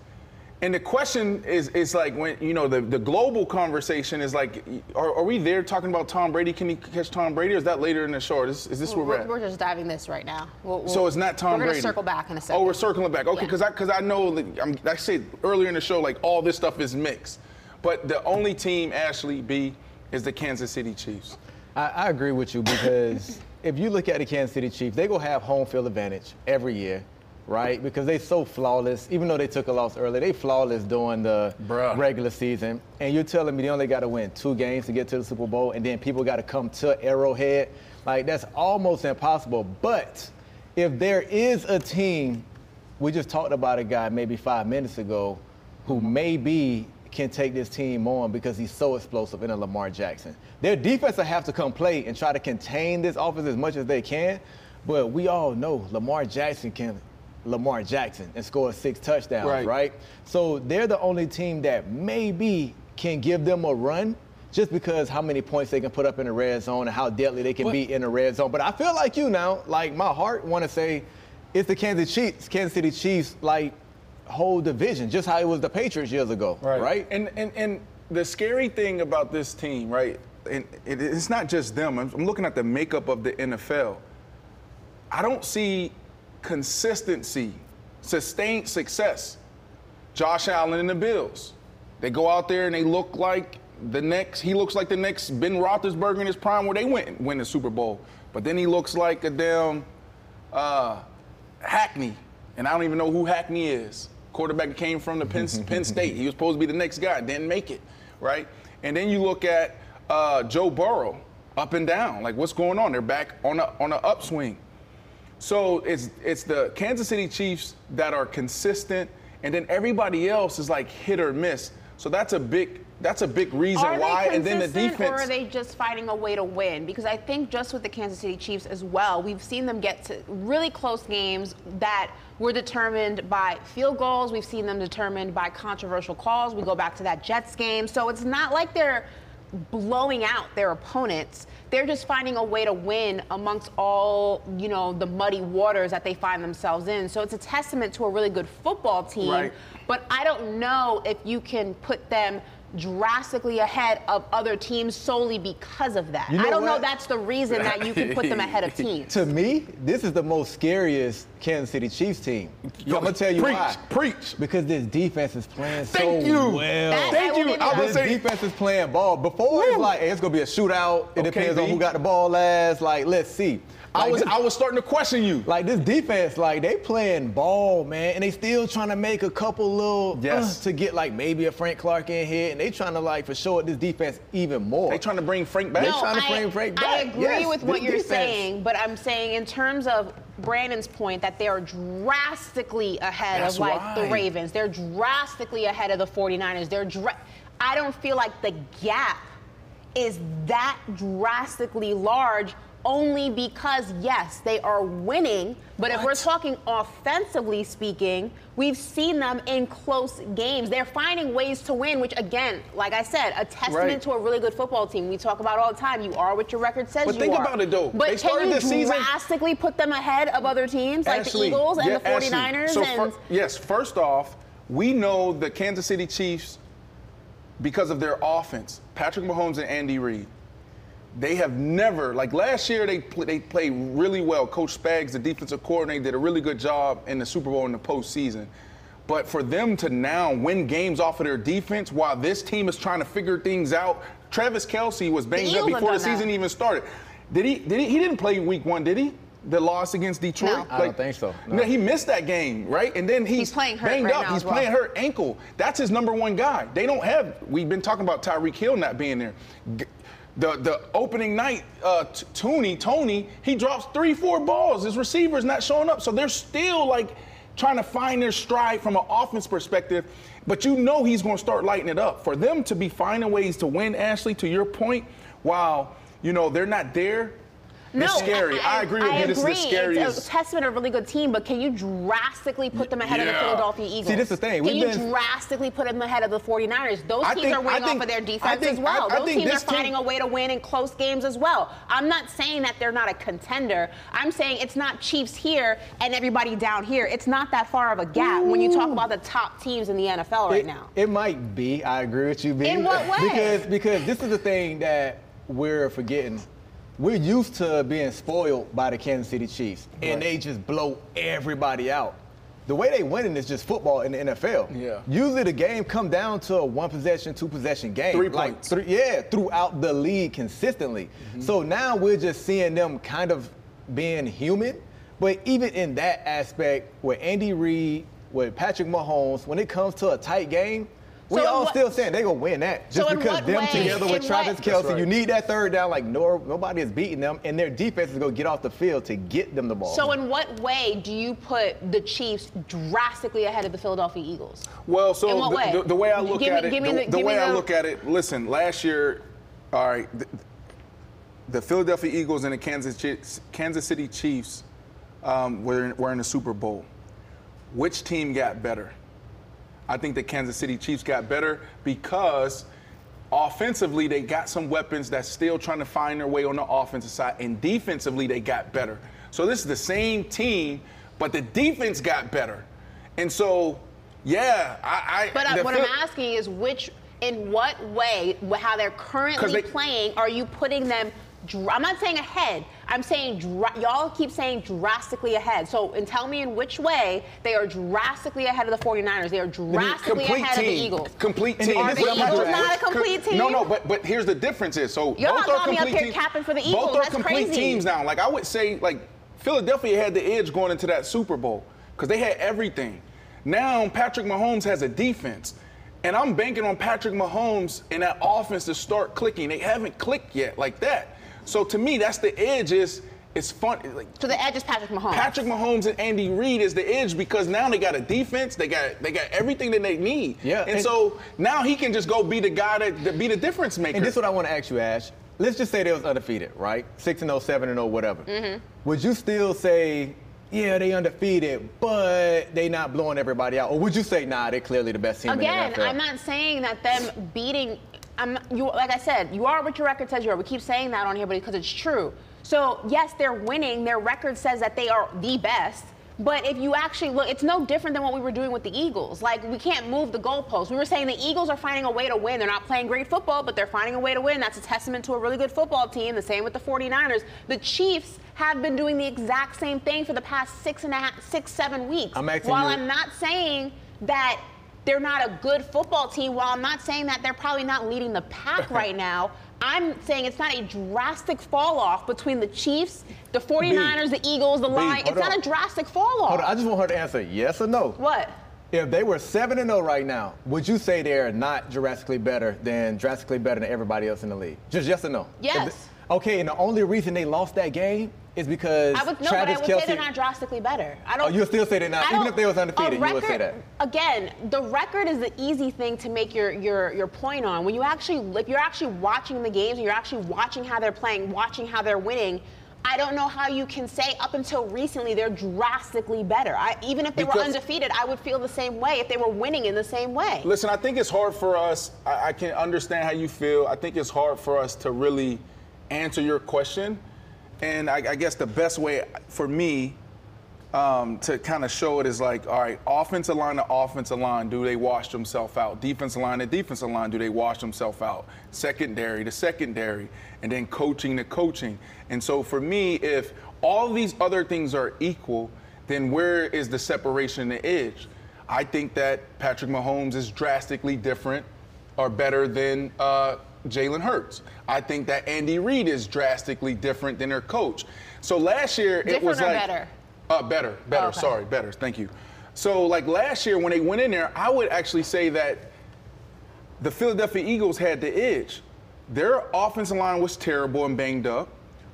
And the question is, is like when, you know, the, the global conversation is like, are, are we there talking about Tom Brady? Can he catch Tom Brady? Or is that later in the show? Is, is this we're, where we're at? We're just diving this right now. We'll, we'll, so it's not Tom we're Brady. We're going to circle back in a second. Oh, we're circling back. Okay, because yeah. I because I know, like, I'm, I said earlier in the show, like all this stuff is mixed. But the only team, Ashley B, is the Kansas City Chiefs. I, I agree with you because if you look at the Kansas City Chiefs, they're going to have home field advantage every year, right? Because they're so flawless. Even though they took a loss early, they flawless during the Bruh. regular season. And you're telling me they only got to win two games to get to the Super Bowl, and then people got to come to Arrowhead? Like, that's almost impossible. But if there is a team, we just talked about a guy maybe five minutes ago who maybe can take this team on because he's so explosive in a Lamar Jackson. Their defense will have to come play and try to contain this offense as much as they can. But we all know Lamar Jackson can Lamar Jackson and score six touchdowns, right? right? So they're the only team that maybe can give them a run just because how many points they can put up in the red zone and how deadly they can what? be in the red zone. But I feel like you now, like my heart want to say it's the Kansas Chiefs, Kansas City Chiefs, like, whole division, just how it was the Patriots years ago, right? right? And, and and the scary thing about this team, right, and it, it's not just them. I'm, I'm looking at the makeup of the N F L. I don't see consistency, sustained success. Josh Allen and the Bills, they go out there and they look like the next, he looks like the next Ben Roethlisberger in his prime where they went win the Super Bowl. But then he looks like a damn uh, Hackney, and I don't even know who Hackney is. Quarterback that came from the Penn, Penn State. He was supposed to be the next guy. Didn't make it, right? And then you look at uh, Joe Burrow, up and down. Like, what's going on? They're back on a on an upswing. So it's it's the Kansas City Chiefs that are consistent, and then everybody else is like hit or miss. So that's a big that's a big reason are why. They and then the defense. Or are they just finding a way to win? Because I think just with the Kansas City Chiefs as well, we've seen them get to really close games that were determined by field goals. We've seen them determined by controversial calls. We go back to that Jets game. So it's not like they're blowing out their opponents. They're just finding a way to win amongst all, you know, the muddy waters that they find themselves in. So it's a testament to a really good football team. Right. But I don't know if you can put them drastically ahead of other teams solely because of that. You know I don't what? know that's the reason that you can put them ahead of teams. To me, this is the most scariest Kansas City Chiefs team. Yo, I'm going to tell you preach, why. Preach. Because this defense is playing Thank so you. well. That, Thank you. I was saying, this defense is playing ball. Before Woo. it was like, hey, it's going to be a shootout. It okay, depends B. on who got the ball last. Like, let's see. Like I was this, I was starting to question you. Like, this defense, like, they playing ball, man, and they still trying to make a couple little yes. uh, to get, like, maybe a Frank Clark in here, and they trying to, like, for sure, this defense even more. They trying to bring Frank back. No, they trying to I, bring Frank back. I agree yes, with what you're defense. saying, but I'm saying in terms of Brandon's point that they are drastically ahead That's of, like, right. the Ravens. They're drastically ahead of the 49ers. They're dra- I don't feel like the gap is that drastically large only because, yes, they are winning, but what? if we're talking offensively speaking, we've seen them in close games. They're finding ways to win, which, again, like I said, a testament right. to a really good football team. We talk about all the time. You are what your record says but you are. But think about it, though. But they can you season, drastically put them ahead of other teams, like Ashley, the Eagles and yeah, the 49ers? So and, for, yes, first off, we know the Kansas City Chiefs because of their offense, Patrick Mahomes and Andy Reid. They have never, like last year, they play, they played really well. Coach Spags, the defensive coordinator, did a really good job in the Super Bowl in the postseason. But for them to now win games off of their defense while this team is trying to figure things out, Travis Kelce was banged up before the season even started. Did he? Did he? He didn't play Week One, did he? The loss against Detroit. No. Like, I don't think so. No. no, he missed that game, right? And then he's, he's playing hurt banged right up. Now he's as well. playing hurt ankle. That's his number one guy. They don't have. We've been talking about Tyreek Hill not being there. G- The the opening night, uh, t- Tooney, Tony, he drops three, four balls. His receiver's not showing up. So they're still, like, trying to find their stride from an offense perspective. But you know he's going to start lighting it up. For them to be finding ways to win, Ashley, to your point, while, you know, they're not there, no, it's scary. I, I, I agree with I you. This is the scariest. It's a testament of a really good team, but can you drastically put them ahead yeah. of the Philadelphia Eagles? See, this is the thing. Can We've you been... drastically put them ahead of the 49ers? Those I teams think, are winning think, off of their defense think, as well. I, I Those teams are finding team... a way to win in close games as well. I'm not saying that they're not a contender. I'm saying it's not Chiefs here and everybody down here. It's not that far of a gap Ooh. when you talk about the top teams in the N F L right it, now. It might be. I agree with you, B. In what way? Because, because this is the thing that we're forgetting. We're used to being spoiled by the Kansas City Chiefs, and right. they just blow everybody out. the way they winning is just football in the N F L. Yeah. Usually the game come down to a one possession, two possession game. Three like points. Three, yeah, throughout the league consistently. Mm-hmm. So now we're just seeing them kind of being human. But even in that aspect, with Andy Reid, with Patrick Mahomes, when it comes to a tight game, we so all what, still saying they're going to win that. Just so because them way? Together with in Travis Kelce, right. you need that third down like no, nobody is beating them, and their defense is going to get off the field to get them the ball. So in what way do you put the Chiefs drastically ahead of the Philadelphia Eagles? Well, so in what the, way? The, the way I look give at me, it, the, the, the way I look at it, listen, last year, all right, the, the Philadelphia Eagles and the Kansas, Kansas City Chiefs um, were, in, were in the Super Bowl. Which team got better? I think the Kansas City Chiefs got better because offensively they got some weapons that's still trying to find their way on the offensive side, and defensively they got better. So this is the same team, but the defense got better. And so, yeah, I... I but uh, what feel- I'm asking is which, in what way, how they're currently they- playing, are you putting them... I'm not saying ahead. I'm saying dr- y'all keep saying drastically ahead. So and tell me in which way they are drastically ahead of the 49ers. They are drastically ahead team. Of the Eagles. Complete team. Are the Eagles not a complete team? No, no, but but here's the difference is. So you're both not are complete me up here teams. Capping for the Eagles. Both are That's complete crazy. Teams now. Like I would say, like Philadelphia had the edge going into that Super Bowl because they had everything. Now Patrick Mahomes has a defense. And I'm banking on Patrick Mahomes and that offense to start clicking. They haven't clicked yet like that. So to me, that's the edge is it's fun. Like, so the edge is Patrick Mahomes. Patrick Mahomes and Andy Reid is the edge because now they got a defense, they got they got everything that they need. Yeah. And, and so now he can just go be the guy that, that be the difference maker. And this is what I want to ask you, Ash. Let's just say they was undefeated, right? Six and oh, seven and oh, whatever. Mm-hmm. Would you still say, yeah, they undefeated, but they not blowing everybody out? Or would you say, nah, they're clearly the best team Again, in the N F L? Again, I'm not saying that them beating. I'm, you, like I said, you are what your record says you are. We keep saying that on here because it's true. So, yes, they're winning. Their record says that they are the best. But if you actually look, it's no different than what we were doing with the Eagles. Like, we can't move the goalposts. We were saying the Eagles are finding a way to win. They're not playing great football, but they're finding a way to win. That's a testament to a really good football team. The same with the 49ers. The Chiefs have been doing the exact same thing for the past six and a half, six, seven weeks. I'm acting While you- I'm not saying that... They're not a good football team. While I'm not saying that they're probably not leading the pack right now, I'm saying it's not a drastic fall-off between the Chiefs, the 49ers, B, the Eagles, the B, Lions. It's on. Not a drastic fall-off. Hold on. I just want her to answer yes or no. What? If they were seven and oh right now, would you say they're not drastically better than drastically better than everybody else in the league? Just yes or no? Yes. They, okay, and the only reason they lost that game is because I would, no, Travis but I would Kelce, say they're not drastically better. I don't. Oh, you'll still say they're not. Even if they was undefeated, record, you would say that. Again, the record is the easy thing to make your your your point on. When you actually, if you're actually watching the games and you're actually watching how they're playing, watching how they're winning, I don't know how you can say up until recently they're drastically better. I, even if they because, were undefeated, I would feel the same way if they were winning in the same way. Listen, I think it's hard for us. I, I can understand how you feel. I think it's hard for us to really answer your question. And I, I guess the best way for me um, to kind of show it is like, all right, offensive line to offensive line, do they wash themselves out? Defensive line to defensive line, do they wash themselves out? Secondary to secondary, and then coaching to coaching. And so for me, if all these other things are equal, then where is the separation, the edge? I think that Patrick Mahomes is drastically different or better than uh, Jalen Hurts. I think that Andy Reid is drastically different than their coach. So last year it different was or like better, uh, better, better. Oh, okay. Sorry, better. Thank you. So like last year when they went in there, I would actually say that the Philadelphia Eagles had the edge. Their offensive line was terrible and banged up.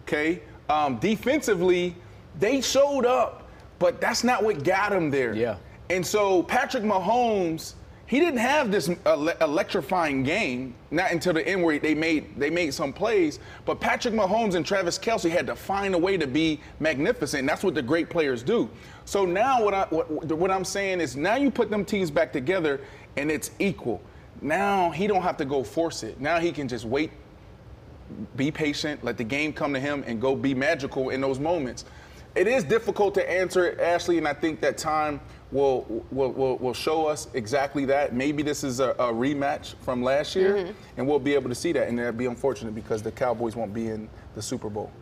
Okay, um, defensively they showed up, but that's not what got them there. Yeah. And so Patrick Mahomes. He didn't have this ele- electrifying game, not until the end where they made they made some plays, but Patrick Mahomes and Travis Kelce had to find a way to be magnificent. That's what the great players do. So now what, I, what, what I'm saying is now you put them teams back together and it's equal. Now he don't have to go force it. Now he can just wait, be patient, let the game come to him, and go be magical in those moments. It is difficult to answer it, Ashley, and I think that time will will will, will show us exactly that. Maybe this is a, a rematch from last year, mm-hmm. and we'll be able to see that, and that'd be unfortunate because the Cowboys won't be in the Super Bowl.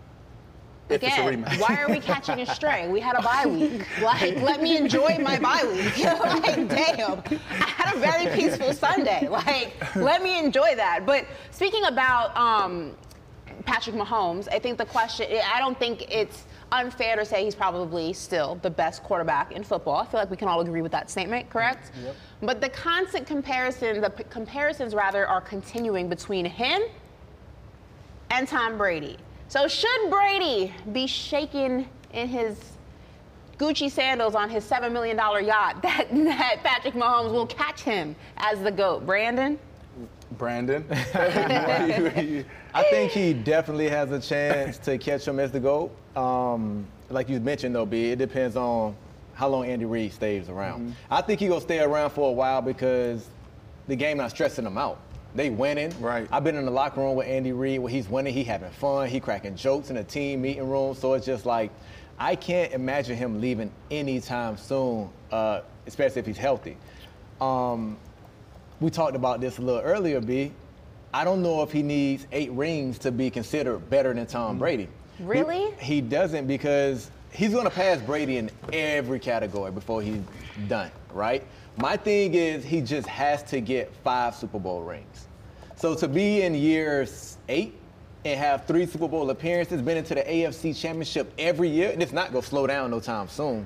If Again, it's a rematch. Why are we catching a stray? We had a bye week. Like, let me enjoy my bye week. Like, damn. I had a very peaceful Sunday. Like, let me enjoy that. But speaking about um, Patrick Mahomes, I think the question, I don't think it's unfair to say he's probably still the best quarterback in football. I feel like we can all agree with that statement, correct? Yep. But the constant comparison, the p- comparisons rather, are continuing between him and Tom Brady. So should Brady be shaken in his Gucci sandals on his seven million dollars yacht that, that Patrick Mahomes will catch him as the GOAT? Brandon? Brandon? I think he definitely has a chance to catch him as the GOAT. Um, like you mentioned, though, B, it depends on how long Andy Reid stays around. Mm-hmm. I think he's going to stay around for a while because the game not stressing him out. They winning. Right. I've been in the locker room with Andy Reid where he's winning, he having fun, he cracking jokes in the team meeting room. So it's just like, I can't imagine him leaving anytime soon, uh, especially if he's healthy. Um, we talked about this a little earlier, B. I don't know if he needs eight rings to be considered better than Tom mm-hmm. Brady. Really? He, he doesn't, because he's going to pass Brady in every category before he's done, right? My thing is he just has to get five Super Bowl rings. So to be in year eight and have three Super Bowl appearances, been into the A F C Championship every year, and it's not going to slow down no time soon,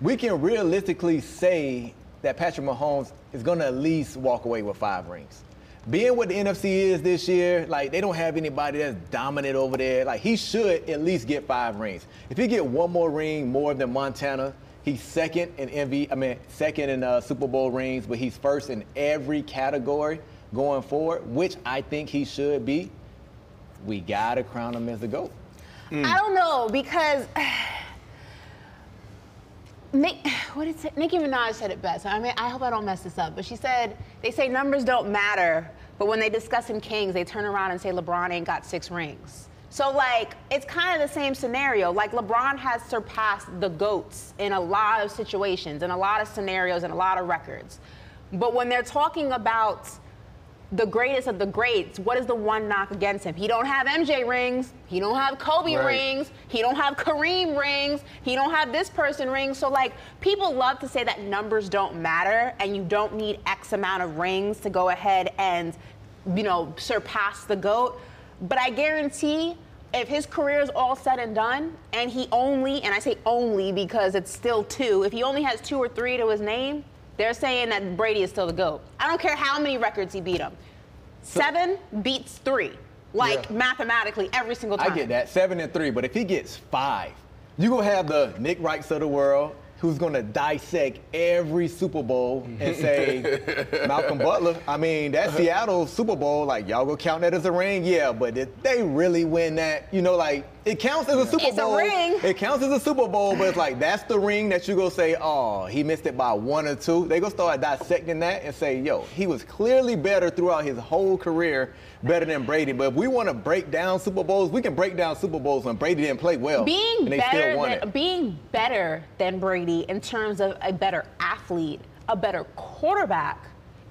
we can realistically say that Patrick Mahomes is going to at least walk away with five rings. Being what the N F C is this year, like, they don't have anybody that's dominant over there. Like, he should at least get five rings. If he get one more ring more than Montana, he's second in M V, I mean, second in uh, Super Bowl rings, but he's first in every category going forward, which I think he should be. We gotta crown him as the GOAT. Mm. I don't know, because Nick, what did it, Nicki Minaj said it best. I mean, I hope I don't mess this up, but she said, they say numbers don't matter, but when they discuss in Kings, they turn around and say LeBron ain't got six rings. So, like, it's kind of the same scenario. Like, LeBron has surpassed the GOATs in a lot of situations, in a lot of scenarios, in a lot of records. But when they're talking about the greatest of the greats, what is the one knock against him? He don't have M J rings. He don't have Kobe right. rings. He don't have Kareem rings. He don't have this person rings. So, like, people love to say that numbers don't matter and you don't need X amount of rings to go ahead and, you know, surpass the GOAT. But I guarantee if his career is all said and done and he only, and I say only because it's still two, if he only has two or three to his name, they're saying that Brady is still the GOAT. I don't care how many records he beat him. Seven beats three, like yeah. mathematically every single time. I get that, seven and three, but if he gets five, you're going to have the Nick Wrights of the world who's going to dissect every Super Bowl and say, Malcolm Butler, I mean, that Seattle Super Bowl, like, y'all go count that as a ring? Yeah, but did they really win that? You know, like, it counts as a Super it's Bowl. It's a ring. It counts as a Super Bowl, but it's like, that's the ring that you go say, oh, he missed it by one or two. They go start dissecting that and say, yo, he was clearly better throughout his whole career, better than Brady. But if we want to break down Super Bowls, we can break down Super Bowls when Brady didn't play well. Being, and they better, still won than, it. being better than Brady in terms of a better athlete, a better quarterback,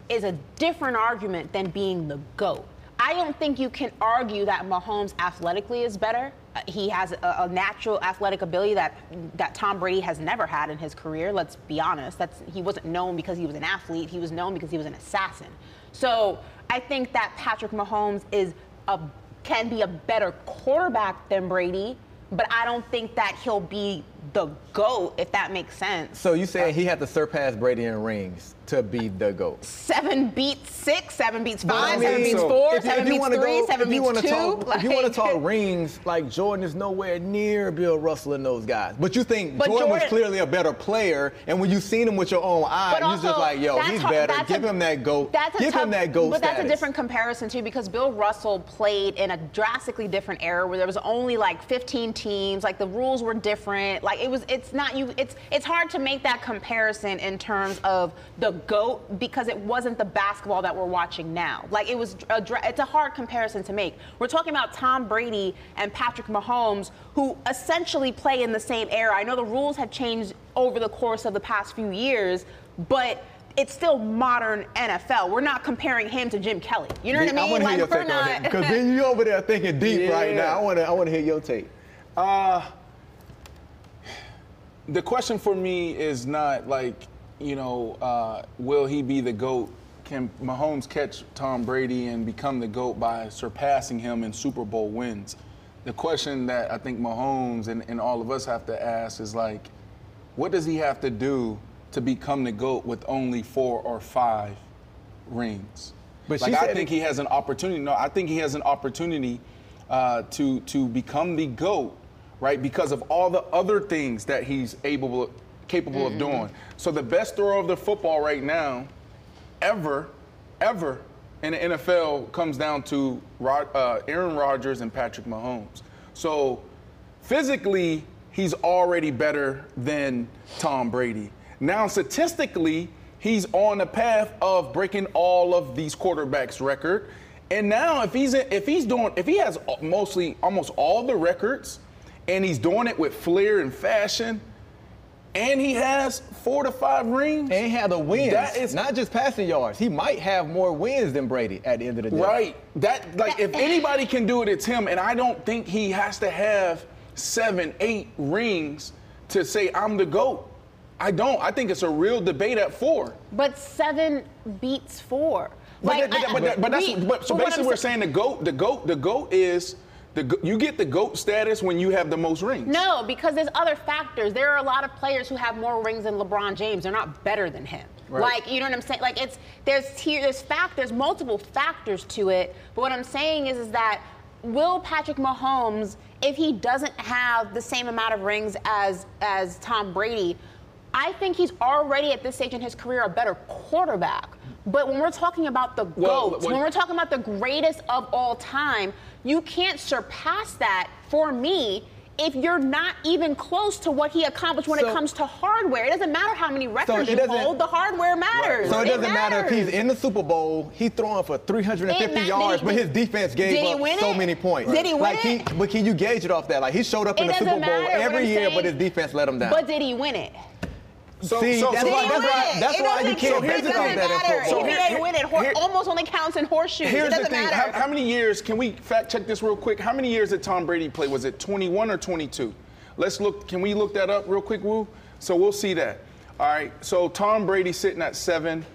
is a different argument than being the GOAT. I don't think you can argue that Mahomes athletically is better. He has a, a natural athletic ability that that Tom Brady has never had in his career. Let's be honest. That's, he wasn't known because he was an athlete. He was known because he was an assassin. So I think that Patrick Mahomes is a, can be a better quarterback than Brady, but I don't think that he'll be the GOAT, if that makes sense. So you saying he had to surpass Brady in rings to be the GOAT? Seven beats six, seven beats five, I mean, seven beats so four, if, seven if beats three, go, seven beats two. Talk, like, if you want to talk rings, like, Jordan is nowhere near Bill Russell and those guys. But you think but Jordan, Jordan was clearly a better player, and when you've seen him with your own eyes, you're just like, yo, he's better. Give a, him that GOAT. Give tough, him that GOAT But status. That's a different comparison, too, because Bill Russell played in a drastically different era where there was only, like, fifteen teams. Like, the rules were different. Like, it was, it's not you, it's, it's hard to make that comparison in terms of the GOAT because it wasn't the basketball that we're watching now. Like, it was, a, it's a hard comparison to make. We're talking about Tom Brady and Patrick Mahomes, who essentially play in the same era. I know the rules have changed over the course of the past few years, but it's still modern N F L. We're not comparing him to Jim Kelly. You know what I mean? I want to hear your take on him, because then you're over there thinking deep yeah. right now. I want to, I want to hear your take. Uh, the question for me is not like, you know, uh, will he be the GOAT? Can Mahomes catch Tom Brady and become the GOAT by surpassing him in Super Bowl wins? The question that I think Mahomes and, and all of us have to ask is like, what does he have to do to become the GOAT with only four or five rings? But like, I think he has an opportunity. No, I think he has an opportunity uh, to to become the GOAT, right? Because of all the other things that he's able, capable mm-hmm. of doing. So the best thrower of the football right now, ever, ever in the N F L, comes down to Rod, uh, Aaron Rodgers and Patrick Mahomes. So physically, he's already better than Tom Brady. Now, statistically, he's on the path of breaking all of these quarterbacks' record. And now, if he's if he's doing if he has mostly almost all the records, and he's doing it with flair and fashion, and he has four to five rings, and he had the wins. That is not just passing yards. He might have more wins than Brady at the end of the day. Right. That like if anybody can do it, it's him. And I don't think he has to have seven, eight rings to say I'm the GOAT. I don't. I think it's a real debate at four. But seven beats four. But, like, that, I, but, I, that, but that's but, so but basically we're saying the GOAT, the GOAT, the GOAT is the you get the GOAT status when you have the most rings. No, because there's other factors. There are a lot of players who have more rings than LeBron James. They're not better than him. Right. Like, you know what I'm saying? Like it's there's tier, there's fact, there's multiple factors to it. But what I'm saying is is that will Patrick Mahomes, if he doesn't have the same amount of rings as as Tom Brady, I think he's already at this stage in his career a better quarterback. But when we're talking about the well, GOATs, when, when we're talking about the greatest of all time, you can't surpass that for me if you're not even close to what he accomplished when so, it comes to hardware. It doesn't matter how many records so you hold, the hardware matters. Right. So it, it doesn't matters. matter if he's in the Super Bowl, he's throwing for three hundred fifty yards, he, but his defense gave up so it? many points. Did he win like, it? He, but can you gauge it off that? Like, he showed up in it the Super Bowl every year, saying, but his defense let him down. But did he win it? So, See, so, that's why, that's why, that's why you can't hit it on that. So he didn't win it. Here, almost only counts in horseshoes. Here's it doesn't the thing. Matter. How, how many years, can we fact check this real quick? How many years did Tom Brady play? Was it twenty-one or twenty-two? Let's look, can we look that up real quick, Woo? So we'll see that. All right, so Tom Brady sitting at seven,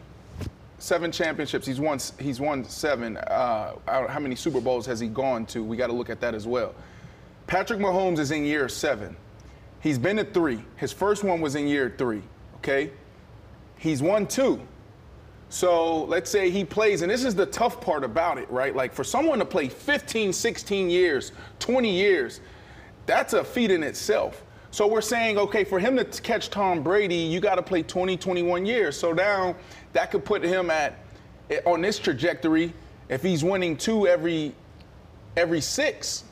seven championships. He's won, he's won seven. Uh, how many Super Bowls has he gone to? We got to look at that as well. Patrick Mahomes is in year seven. He's been to three. His first one was in year three. Okay, he's won two. So let's say he plays, and this is the tough part about it, right? Like for someone to play fifteen, sixteen years, twenty years, that's a feat in itself. So we're saying, okay, for him to catch Tom Brady, you got to play twenty, twenty-one years. So now that could put him at, on this trajectory, if he's winning two every, every six,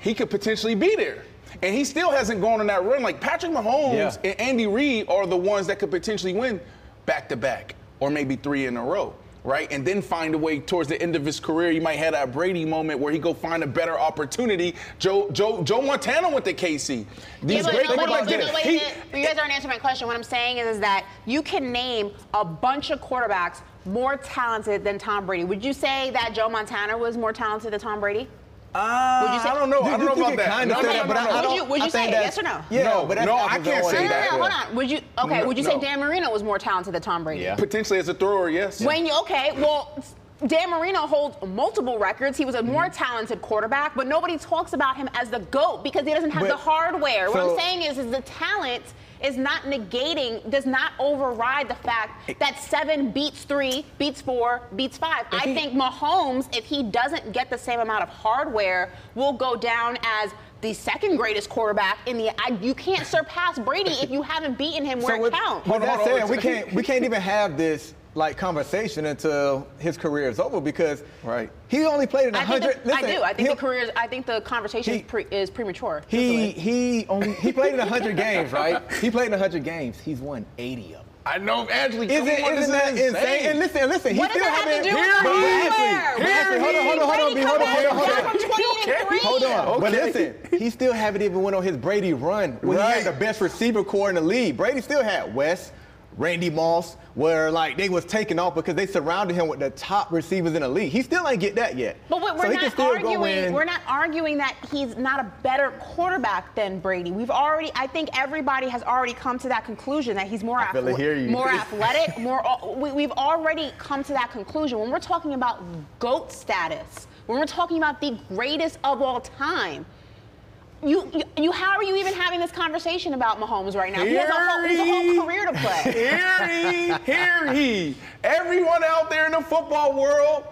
he could potentially be there. And he still hasn't gone on that run. Like, Patrick Mahomes yeah. and Andy Reid are the ones that could potentially win back-to-back or maybe three in a row, right? And then find a way towards the end of his career. You might have that Brady moment where he go find a better opportunity. Joe Joe, Joe Montana went to K C. These yeah, great no, people like this. You guys aren't answering my question. What I'm saying is, is that you can name a bunch of quarterbacks more talented than Tom Brady. Would you say that Joe Montana was more talented than Tom Brady? Uh, would you say, I don't know. Do, I don't know about that. No, no, no, no, no. Would you, would you say that, yes or no? Yeah, no, but that's no, I can't say that. No, no, no, hold on. Would you? Okay, no, would you no. say Dan Marino was more talented than Tom Brady? Yeah. Potentially as a thrower, yes. When you okay, well, Dan Marino holds multiple records. He was a more talented quarterback, but nobody talks about him as the GOAT because he doesn't have but, the hardware. So, what I'm saying is, is the talent is not negating, does not override the fact that seven beats three, beats four, beats five. I he, think Mahomes, if he doesn't get the same amount of hardware, will go down as the second greatest quarterback in the. I, you can't surpass Brady if you haven't beaten him where so it counts. But that's saying we can't we can't even have this like conversation until his career is over because right he only played in one hundred. I, I do. I think he, the career. Is, I think the conversation he, is, pre, is premature. He he only he played in one hundred games, right? He played in one hundred games. He's won eighty of them. I know, actually. Isn't, on, isn't that insane? insane? And listen, listen. What does that have to do with the hardware? Hold on, hold on, hold on, B, hold on, hold on, hold on. Hold on. But listen, he still haven't even went on his Brady run when he had the best receiver core in the league. Brady still had West. Randy Moss, where like they was taking off because they surrounded him with the top receivers in the league. He still ain't get that yet. But we're so not arguing. We're not arguing that he's not a better quarterback than Brady. We've already, I think, everybody has already come to that conclusion that he's more athletic, more athletic, more. We, we've already come to that conclusion when we're talking about GOAT status. When we're talking about the greatest of all time. You, you, you, how are you even having this conversation about Mahomes right now? He has, a whole, he has a whole career to play. Hear he, hear he. Everyone out there in the football world,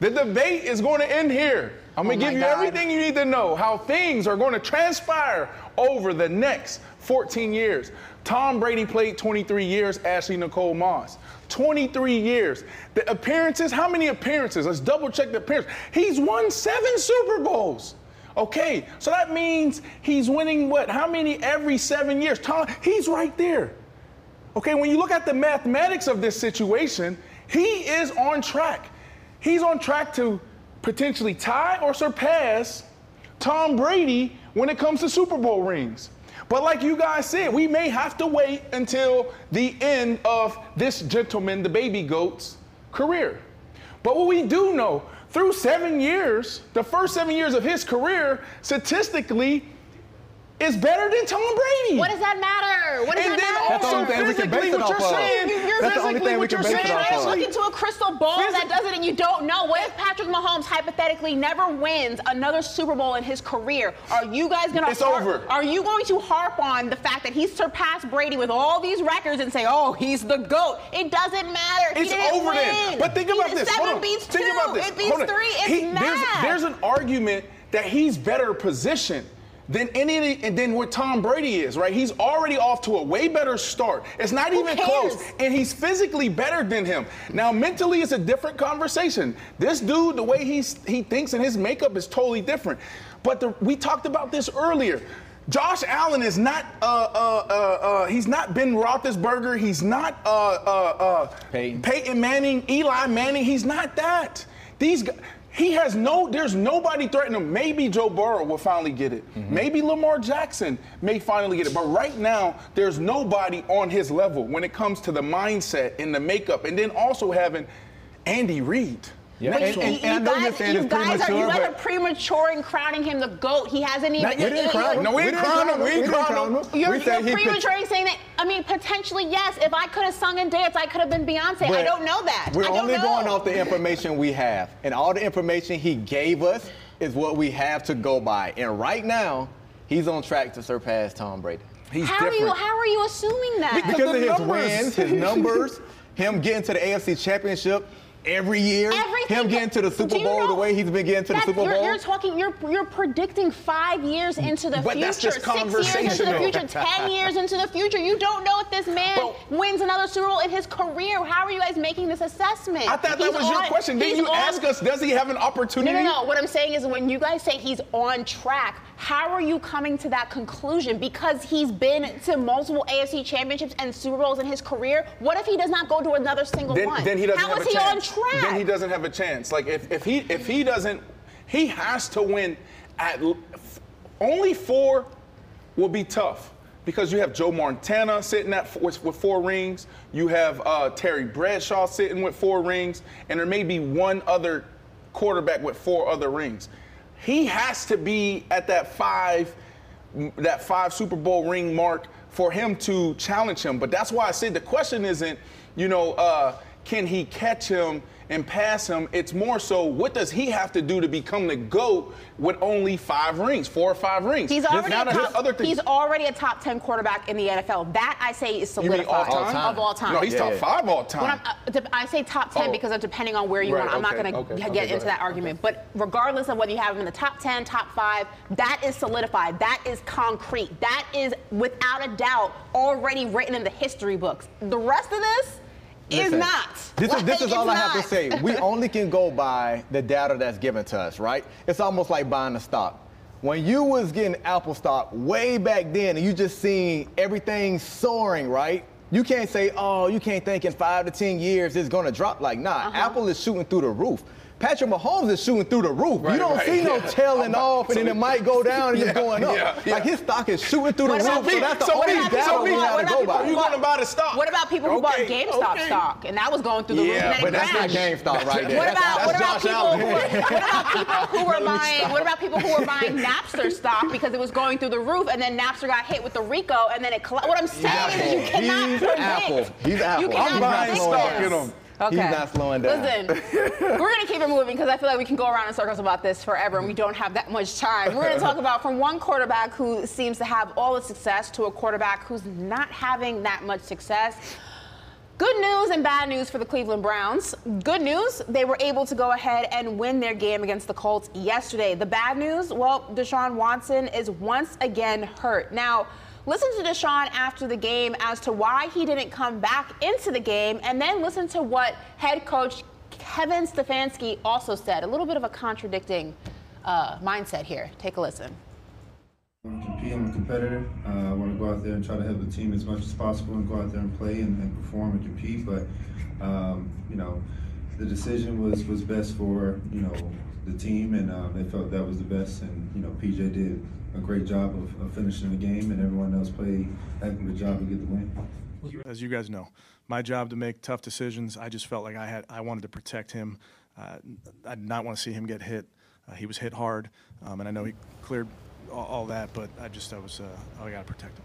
the debate is going to end here. I'm going to give you everything you need to know, how things are going to transpire over the next fourteen years. Tom Brady played twenty-three years, Ashley Nicole Moss. twenty-three years. The appearances, how many appearances? Let's double check the appearances. He's won seven Super Bowls. Okay, so that means he's winning what? How many every seven years? Tom, he's right there. Okay, when you look at the mathematics of this situation, he is on track. He's on track to potentially tie or surpass Tom Brady when it comes to Super Bowl rings. But like you guys said, we may have to wait until the end of this gentleman, the baby goat's career. But what we do know, through seven years, the first seven years of his career, statistically, is better than Tom Brady. What does that matter? What does and that matter? And then also physically, what you're saying, you're physically what you're saying, you're looking into a crystal ball that does it and you don't know. What if Patrick Mahomes hypothetically never wins another Super Bowl in his career? Are you guys gonna? It's harp, over. Are you going to harp on the fact that he's surpassed Brady with all these records and say, oh, he's the GOAT? It doesn't matter. It's over then. But think about this. Seven beats two. It beats three. It's mad. There's an argument that he's better positioned than any and then what Tom Brady is, right? He's already off to a way better start. It's not even close. And he's physically better than him. Now, mentally, it's a different conversation. This dude, the way he's, he thinks and his makeup is totally different. But the, we talked about this earlier. Josh Allen is not, uh, uh, uh, uh, he's not Ben Roethlisberger. He's not uh, uh, uh, Peyton. Peyton Manning, Eli Manning. He's not that. These guys. He has no, there's nobody threatening him. Maybe Joe Burrow will finally get it. Mm-hmm. Maybe Lamar Jackson may finally get it. But right now, there's nobody on his level when it comes to the mindset and the makeup. And then also having Andy Reid. Yeah. And, and, and, and you, I know guys, you, guys are, you guys are premature in crowning him the GOAT. He hasn't even. We didn't crown him. No, we didn't crown him. We didn't crown him. You're, you're premature in saying that. I mean, potentially, yes. If I could have sung and danced, I could have been Beyonce. I don't know that. We're I don't only know. going off the information we have. And all the information he gave us is what we have to go by. And right now, he's on track to surpass Tom Brady. He's how different. Are you, how are you assuming that? Because, because of his numbers. wins, his numbers, him getting to the A F C Championship. Every year, Everything him getting to the Super Bowl know, the way he's been getting to the Super Bowl. You're, you're talking, you're you're predicting five years into the but future, that's just six years into the future, ten years into the future. You don't know if this man but, wins another Super Bowl in his career. How are you guys making this assessment? I thought he's that was on, your question. Didn't you on, ask us? Does he have an opportunity? No, no, no. What I'm saying is, when you guys say he's on track, how are you coming to that conclusion? Because he's been to multiple A F C championships and Super Bowls in his career. What if he does not go to another single then, one? Then he doesn't How have is a he chance. on track? Then he doesn't have a chance. Like if, if he if he doesn't, he has to win. At only four will be tough because you have Joe Montana sitting at with, with four rings. You have uh, Terry Bradshaw sitting with four rings, and there may be one other quarterback with four other rings. He has to be at that five, that five Super Bowl ring mark for him to challenge him. But that's why I said the question isn't, you know, uh, can he catch him and pass him? It's more so, what does he have to do to become the GOAT with only five rings, four or five rings? He's already, a top, other he's already a top ten quarterback in the N F L. That, I say, is solidified. All time? Of all time. No, he's yeah, top yeah. five all time. When I'm, uh, I say top ten oh. because of depending on where you right, want. I'm okay, not going to okay, get okay, into right, that argument. Okay. But regardless of whether you have him in the top ten, top five, that is solidified. That is concrete. That is, without a doubt, already written in the history books. The rest of this, Listen, is not. This is, this is all not. I have to say. We only can go by the data that's given to us, right? It's almost like buying a stock. When you was getting Apple stock way back then and you just seen everything soaring, right? You can't say, oh, you can't think in five to ten years it's going to drop. Like, nah, uh-huh. Apple is shooting through the roof. Patrick Mahomes is shooting through the roof. Right, you don't right, see no yeah. tailing oh, off, so and then it might go down and yeah, it's going up. Yeah, yeah. Like his stock is shooting through the roof. So that's the only data we got to go by. You want to buy the stock? What about people who bought GameStop stock and that was going through the roof? Yeah, but that's not GameStop right there. What about people who were buying? What about people who were buying Napster stock because it was going through the roof and then Napster got hit with the RICO and then it collapsed? What I'm saying is you cannot predict. Apple. He's Apple. You cannot I'm buying stock in him. Okay. He's not slowing down. Listen, we're going to keep it moving because I feel like we can go around in circles about this forever and we don't have that much time. We're going to talk about from one quarterback who seems to have all the success to a quarterback who's not having that much success. Good news and bad news for the Cleveland Browns. Good news, they were able to go ahead and win their game against the Colts yesterday. The bad news, well, Deshaun Watson is once again hurt. Now, listen to Deshaun after the game as to why he didn't come back into the game, and then listen to what head coach Kevin Stefanski also said. A little bit of a contradicting uh, mindset here. Take a listen. I want to compete, I'm competitive. Uh, I want to go out there and try to help the team as much as possible and go out there and play and, and perform and compete. But, um, you know, the decision was, was best for, you know, the team, and um, they felt that was the best. And, you know, P J did a great job of, of finishing the game, and everyone else played a good job to get the win. As you guys know, my job to make tough decisions. I just felt like I had I wanted to protect him. Uh, I did not want to see him get hit. Uh, he was hit hard, um, and I know he cleared all, all that, but I just I was uh, I got to protect him.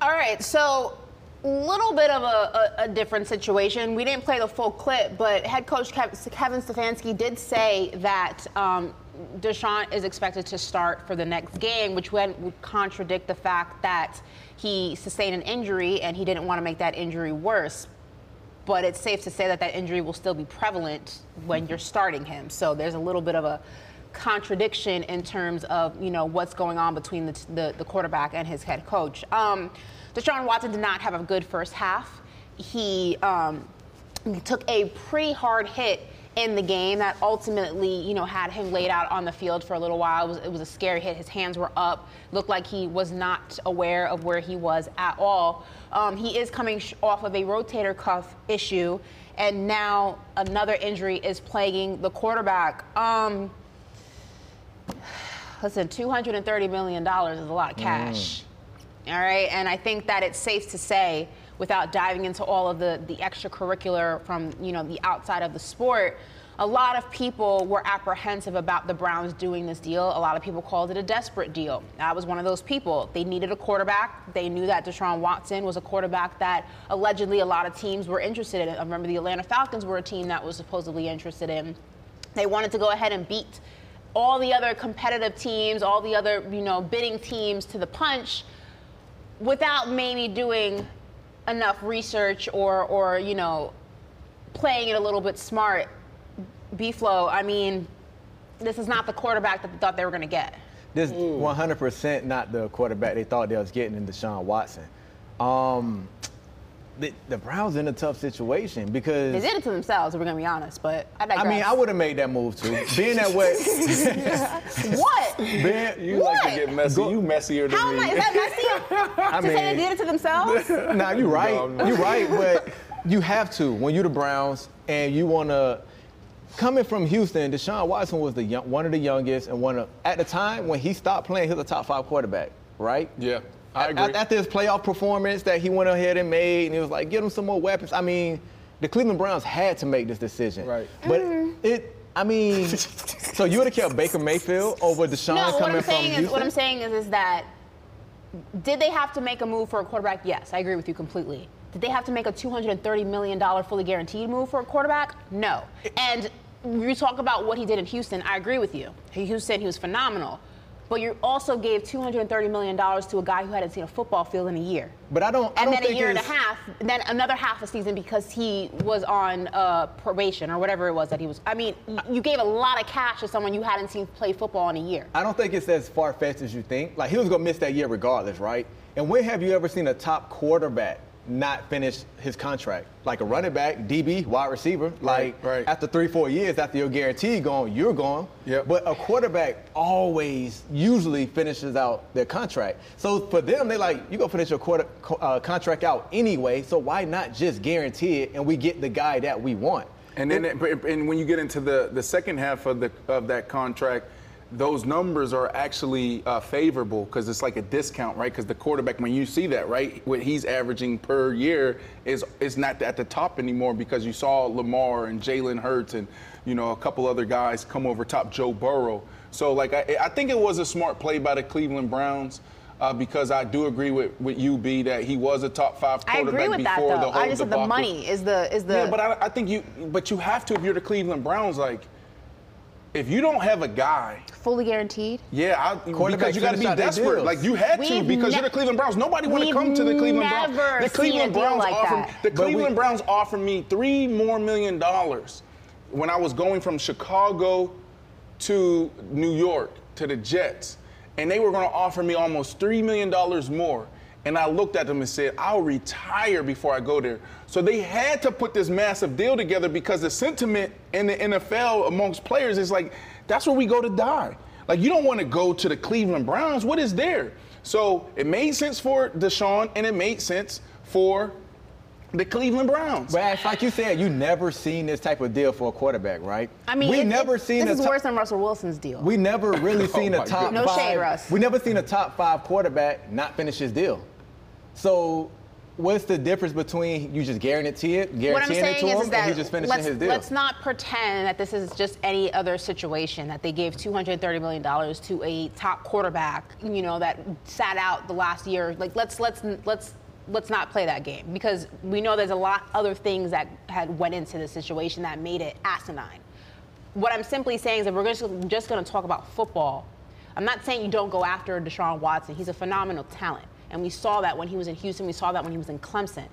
All right, so. Little bit of a, a, a different situation. We didn't play the full clip, but head coach Kevin Stefanski did say that um, Deshaun is expected to start for the next game, which would contradict the fact that he sustained an injury and he didn't want to make that injury worse. But it's safe to say that that injury will still be prevalent when you're starting him. So there's a little bit of a contradiction in terms of, you know, what's going on between the, the, the quarterback and his head coach. Um, Deshaun Watson did not have a good first half. He um, took a pretty hard hit in the game that ultimately, you know, had him laid out on the field for a little while. It was, it was a scary hit. His hands were up. Looked like he was not aware of where he was at all. Um, he is coming off of a rotator cuff issue, and now another injury is plaguing the quarterback. Um, listen, two hundred thirty million dollars is a lot of cash. Mm. All right, and I think that it's safe to say, without diving into all of the, the extracurricular from, you know, the outside of the sport, a lot of people were apprehensive about the Browns doing this deal. A lot of people called it a desperate deal. I was one of those people. They needed a quarterback. They knew that Deshaun Watson was a quarterback that allegedly a lot of teams were interested in. I remember the Atlanta Falcons were a team that was supposedly interested in. They wanted to go ahead and beat all the other competitive teams, all the other, you know, bidding teams to the punch, without maybe doing enough research or, or you know, playing it a little bit smart. B-Flow, I mean, this is not the quarterback that they thought they were going to get. This is one hundred percent not the quarterback they thought they was getting in Deshaun Watson. Um, the, the Browns in a tough situation because... They did it to themselves, we're going to be honest, but I digress. I mean, I would have made that move, too. Being that way... What? Being, you what? Like to get messy. Go, you messier than how me. How am I? Is that messy? I to mean, say they did it to themselves? Nah, you're right. No, you're right, but you have to. When you're the Browns and you want to... Coming from Houston, Deshaun Watson was the young, one of the youngest and one of... At the time, when he stopped playing, he was a top-five quarterback, right? Yeah. I agree. After his playoff performance that he went ahead and made, and he was like, get him some more weapons. I mean, the Cleveland Browns had to make this decision. Right. But mm-hmm. it, I mean, so you would have kept Baker Mayfield over Deshaun no, coming from Houston? No, what I'm saying is, is that did they have to make a move for a quarterback? Yes, I agree with you completely. Did they have to make a two hundred thirty million dollars fully guaranteed move for a quarterback? No. And you talk about what he did in Houston, I agree with you. Houston, he was phenomenal. But you also gave two hundred thirty million dollars to a guy who hadn't seen a football field in a year. But I don't. I and don't then think a year and a half, and then another half a season because he was on uh, probation or whatever it was that he was. I mean, you gave a lot of cash to someone you hadn't seen play football in a year. I don't think it's as far-fetched as you think. Like, he was going to miss that year regardless, right? And when have you ever seen a top quarterback not finish his contract? Like a running back, D B, wide receiver. Like, right, right. After three, four years, after your guarantee gone, you're gone. Yep. But a quarterback always, usually finishes out their contract. So for them, they like, you're going to finish your quarter, uh, contract out anyway, so why not just guarantee it and we get the guy that we want? And then, it, and when you get into the the second half of the of that contract, those numbers are actually uh, favorable because it's like a discount, right? Because the quarterback, when you see that, right, what he's averaging per year is is not at the top anymore because you saw Lamar and Jalen Hurts and, you know, a couple other guys come over top Joe Burrow. So, like, I, I think it was a smart play by the Cleveland Browns. Uh, because I do agree with, with you, B, that he was a top five quarterback before the whole debacle. I agree with that, though. I just said the money is the is the. Yeah, but I, I think you, but you have to if you're the Cleveland Browns, like, if you don't have a guy fully guaranteed. Yeah, I, because you got to be desperate. Like you had we've to because ne- you're the Cleveland Browns. Nobody want to come to the Cleveland Browns. The Cleveland Browns like offered the but Cleveland we, Browns offered me three more million dollars when I was going from Chicago to New York to the Jets. And they were going to offer me almost three million dollars more. And I looked at them and said, I'll retire before I go there. So they had to put this massive deal together because the sentiment in the N F L amongst players is like, that's where we go to die. Like, you don't want to go to the Cleveland Browns. What is there? So it made sense for Deshaun, and it made sense for the Cleveland Browns. But Ash, like you said, you never seen this type of deal for a quarterback, right? I mean, we it, never it, seen this is to- worse than Russell Wilson's deal. We never really seen oh a top no five. No shade, Russ. We never seen a top five quarterback not finish his deal. So, what's the difference between you just guaranteeing it, guaranteeing it to him, and he just finishing his deal? Let's not pretend that this is just any other situation that they gave two hundred thirty million dollars to a top quarterback, you know, that sat out the last year. Like, let's let's let's. let's not play that game because we know there's a lot other things that had went into the situation that made it asinine. What I'm simply saying is that we're just, just going to talk about football. I'm not saying you don't go after Deshaun Watson. He's a phenomenal talent, and we saw that when he was in Houston. We saw that when he was in Clemson.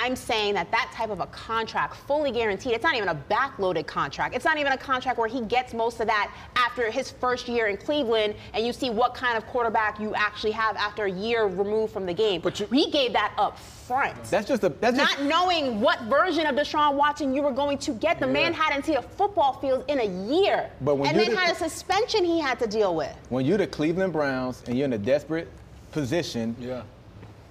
I'm saying that that type of a contract, fully guaranteed, it's not even a backloaded contract. It's not even a contract where he gets most of that after his first year in Cleveland, and you see what kind of quarterback you actually have after a year removed from the game. But you, we gave that up front. That's just a that's not just, knowing what version of Deshaun Watson you were going to get. The yeah. man hadn't seen a football field in a year, but when and then the, had a suspension he had to deal with. When you're the Cleveland Browns and you're in a desperate position. Yeah.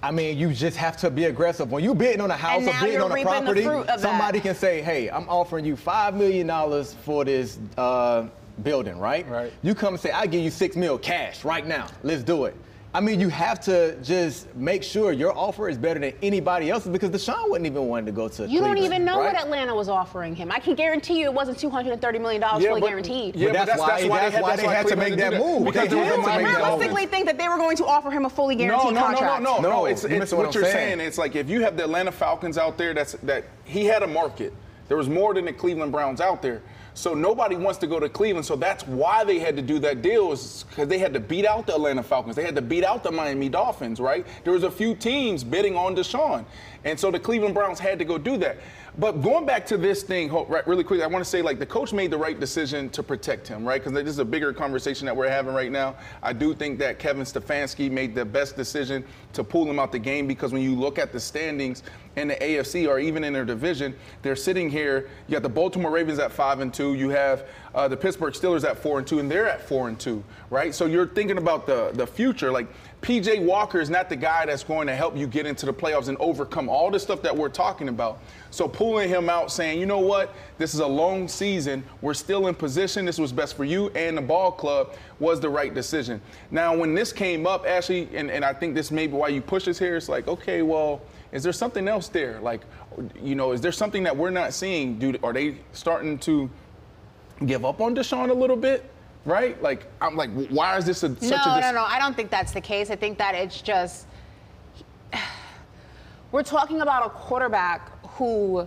I mean, you just have to be aggressive. When you're bidding on a house or bidding on a property, somebody can say, hey, I'm offering you five million dollars for this uh, building, right? Right. You come and say, I'll give you six million cash right now. Let's do it. I mean, you have to just make sure your offer is better than anybody else's because Deshaun wouldn't even want to go to You Cleveland, don't even know right? what Atlanta was offering him. I can guarantee you it wasn't two hundred thirty million dollars yeah, fully but, guaranteed. Yeah, but that's, that's, why, that's, why, that's why they had, that's why they had to make that, that move. Because they, they didn't realistically think that they were going to offer him a fully guaranteed no, no, contract. No, no, no, no. no it's, it's, it's what, what you're saying. saying. It's like if you have the Atlanta Falcons out there, that's that he had a market. There was more than the Cleveland Browns out there. So nobody wants to go to Cleveland. So that's why they had to do that deal is because they had to beat out the Atlanta Falcons. They had to beat out the Miami Dolphins, right? There was a few teams bidding on Deshaun. And so the Cleveland Browns had to go do that. But going back to this thing, right, really quick, I want to say, like, the coach made the right decision to protect him, right? Because this is a bigger conversation that we're having right now. I do think that Kevin Stefanski made the best decision to pull him out the game because when you look at the standings in the A F C or even in their division, they're sitting here. You got the Baltimore Ravens at five and two. You have uh, the Pittsburgh Steelers at four and two, and they're at four and two, right? So you're thinking about the, the future. Like, P J Walker is not the guy that's going to help you get into the playoffs and overcome all the stuff that we're talking about. So pulling him out, saying, you know what, this is a long season. We're still in position. This was best for you and the ball club was the right decision. Now, when this came up, Ashley, and, and I think this may be why you push us here, it's like, okay, well, is there something else there? Like, you know, is there something that we're not seeing? Dude, are they starting to give up on Deshaun a little bit? Right? Like, I'm like, why is this a, such no, a... No, dis- no, no. I don't think that's the case. I think that it's just... We're talking about a quarterback who,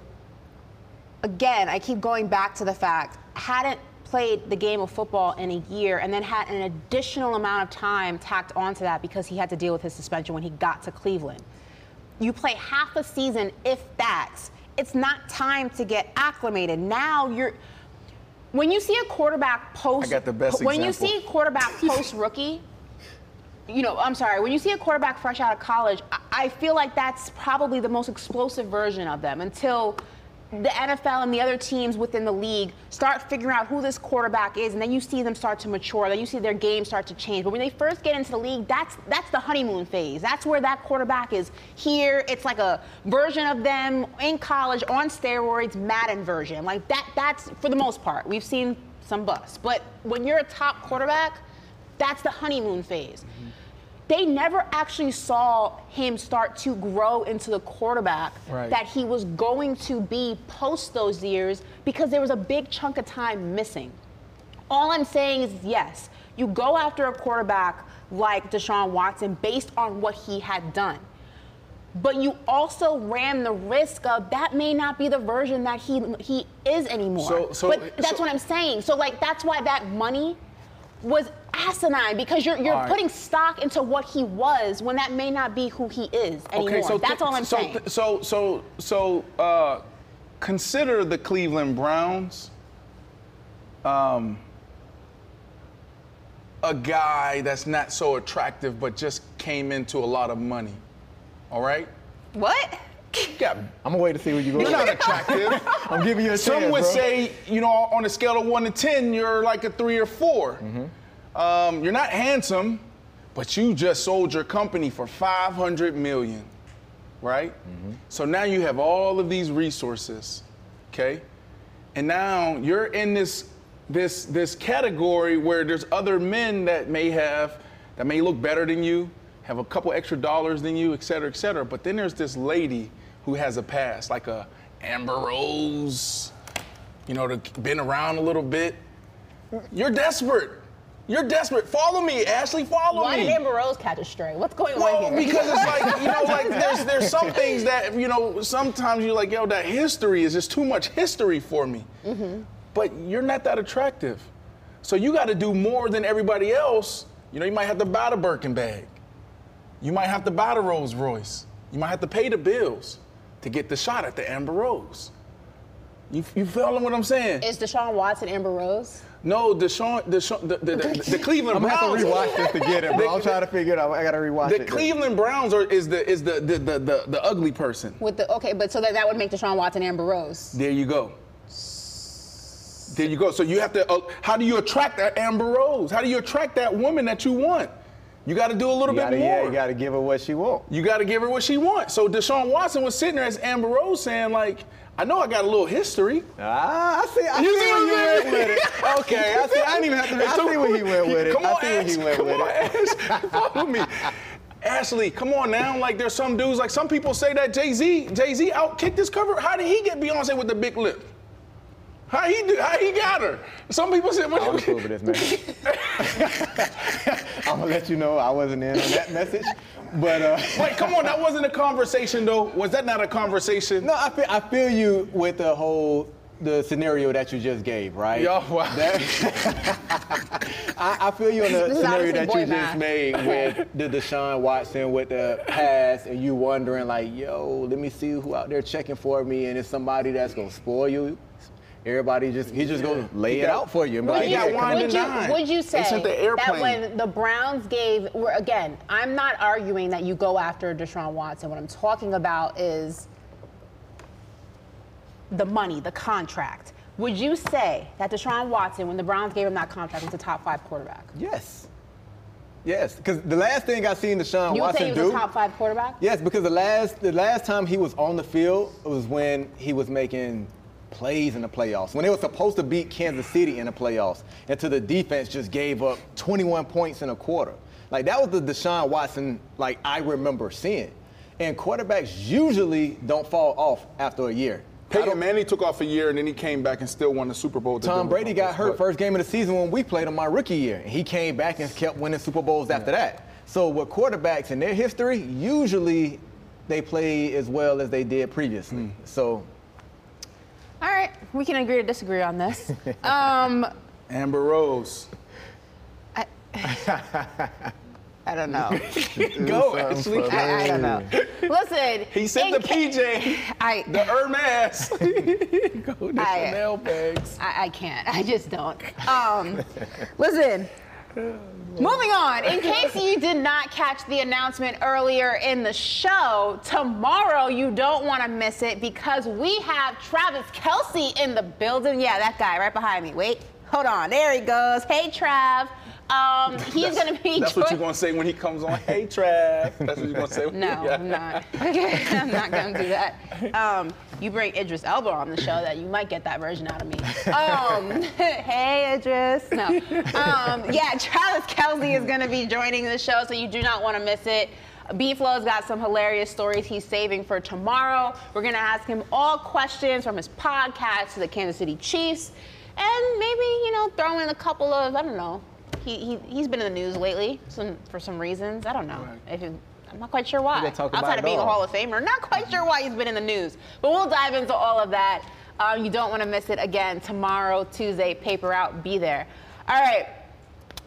again, I keep going back to the fact, hadn't played the game of football in a year and then had an additional amount of time tacked onto that because he had to deal with his suspension when he got to Cleveland. You play half a season, if that's... It's not time to get acclimated. Now you're... When you see a quarterback post, I got the best when example. you see a quarterback post rookie, you know, I'm sorry, when you see a quarterback fresh out of college, I, I feel like that's probably the most explosive version of them until the N F L and the other teams within the league start figuring out who this quarterback is, and then you see them start to mature, then you see their game start to change. But when they first get into the league, that's that's the honeymoon phase. That's where that quarterback is here. It's like a version of them in college on steroids, Madden version. Like that. That's for the most part. We've seen some busts, but when you're a top quarterback, that's the honeymoon phase. Mm-hmm. They never actually saw him start to grow into the quarterback right. that he was going to be post those years, because there was a big chunk of time missing. All I'm saying is, yes, you go after a quarterback like Deshaun Watson based on what he had done. But you also ran the risk of that may not be the version that he he is anymore. So, so, but that's so, what I'm saying. So, like, that's why that money was asinine, because you're you're all putting right. stock into what he was when that may not be who he is anymore. Okay, so that's th- all I'm so, saying. Th- so so so uh, consider the Cleveland Browns. Um, a guy that's not so attractive, but just came into a lot of money. All right. What? Yeah, I'm gonna wait to see where you go. You're not attractive. I'm giving you a Some chance, would bro. say, you know, on a scale of one to ten, you're like a three or four. Mm-hmm. Um, you're not handsome, but you just sold your company for five hundred million dollars, right? Mm-hmm. So now you have all of these resources, okay? And now you're in this this this category where there's other men that may have that may look better than you, have a couple extra dollars than you, et cetera, et cetera. But then there's this lady who has a past, like a Amber Rose, you know, that been around a little bit. You're desperate. You're desperate. Follow me, Ashley. Follow Why me. Why did Amber Rose catch a stray? What's going well, on here? Well, because it's like, you know, like there's there's some things that, you know, sometimes you're like, yo, that history is just too much history for me. Mm-hmm. But you're not that attractive. So you got to do more than everybody else. You know, you might have to buy the Birkin bag. You might have to buy the Rolls Royce. You might have to pay the bills to get the shot at the Amber Rose. You you following what I'm saying? Is Deshaun Watson Amber Rose? No, Deshaun, Deshaun the, the, the, the Cleveland I'm Browns. I'm gonna have to rewatch this to get it, bro. I'm trying to figure it out. I gotta rewatch the it. The Cleveland Browns are is the is the the, the the the ugly person. With the okay, but so that that would make Deshaun Watson Amber Rose. There you go. There you go. So you have to. Uh, how do you attract that Amber Rose? How do you attract that woman that you want? You got to do a little gotta, bit more. Yeah, you got to give her what she wants. You got to give her what she wants. So Deshaun Watson was sitting there as Amber Rose saying, like, I know I got a little history. Ah, I see. I you see where you went with it. Okay, I see. I didn't even have to. I see where he went with it. Come on, I see where he went come with on, it. Ash, follow me, Ashley. Come on now. Like, there's some dudes. Like, some people say that Jay Z, Jay Z outkicked his cover. How did he get Beyonce with the big lip? How he do? How he got her? Some people said, "What?" I'm over this, man. I'm gonna let you know I wasn't in on that message, but uh, wait, come on, that wasn't a conversation though. Was that not a conversation? No, I feel I feel you with the whole the scenario that you just gave, right? Yo, wow. That, I, I feel you on the this scenario that you just made with the Deshaun Watson with the pass, and you wondering like, yo, let me see who out there checking for me, and it's somebody that's gonna spoil you. Everybody just, he just going to lay got, it out for you. Would you, would you, would you say that when the Browns gave, again, I'm not arguing that you go after Deshaun Watson. What I'm talking about is the money, the contract. Would you say that Deshaun Watson, when the Browns gave him that contract, was a top five quarterback? Yes. Yes, because the last thing I seen Deshaun you Watson do. You would say he was do, a top five quarterback? Yes, because the last the last time he was on the field was when he was making plays in the playoffs, when they were supposed to beat Kansas City in the playoffs, until the defense just gave up twenty-one points in a quarter. Like, that was the Deshaun Watson, like, I remember seeing. And quarterbacks usually don't fall off after a year. Peyton Manning took off a year, and then he came back and still won the Super Bowl. Tom Brady got hurt first game of the season when we played him my rookie year. And he came back and kept winning Super Bowls yeah. after that. So with quarterbacks in their history, usually they play as well as they did previously. Mm. So... All right, we can agree to disagree on this. Um, Amber Rose. I, I don't know. Go, Ashley. I, I don't know. Listen. He said the ca- P J, I, the Hermes. Go to I, Chanel bags. I, I can't. I just don't. Um, listen, Moving on, in case you did not catch the announcement earlier in the show, tomorrow you don't want to miss it because we have Travis Kelce in the building. Yeah, that guy right behind me. Wait, hold on. There he goes. Hey, Trav. Um, he's going to be... That's what you're going to say when he comes on. Hey, Trav. That's what you're going to say. No, I'm not. Okay, I'm not going to do that. Um, you bring Idris Elba on the show, that you might get that version out of me. Um, hey, Idris. No. Um, yeah, Travis Kelce is going to be joining the show, so you do not want to miss it. B-Flow's got some hilarious stories he's saving for tomorrow. We're going to ask him all questions from his podcast to the Kansas City Chiefs, and maybe, you know, throw in a couple of, I don't know, He, he, he's been in the news lately some, for some reasons. I don't know. Right. If it, I'm not quite sure why. Outside of being all. a Hall of Famer, not quite sure why he's been in the news. But we'll dive into all of that. Um, you don't want to miss it again. Tomorrow, Tuesday, paper out. Be there. All right.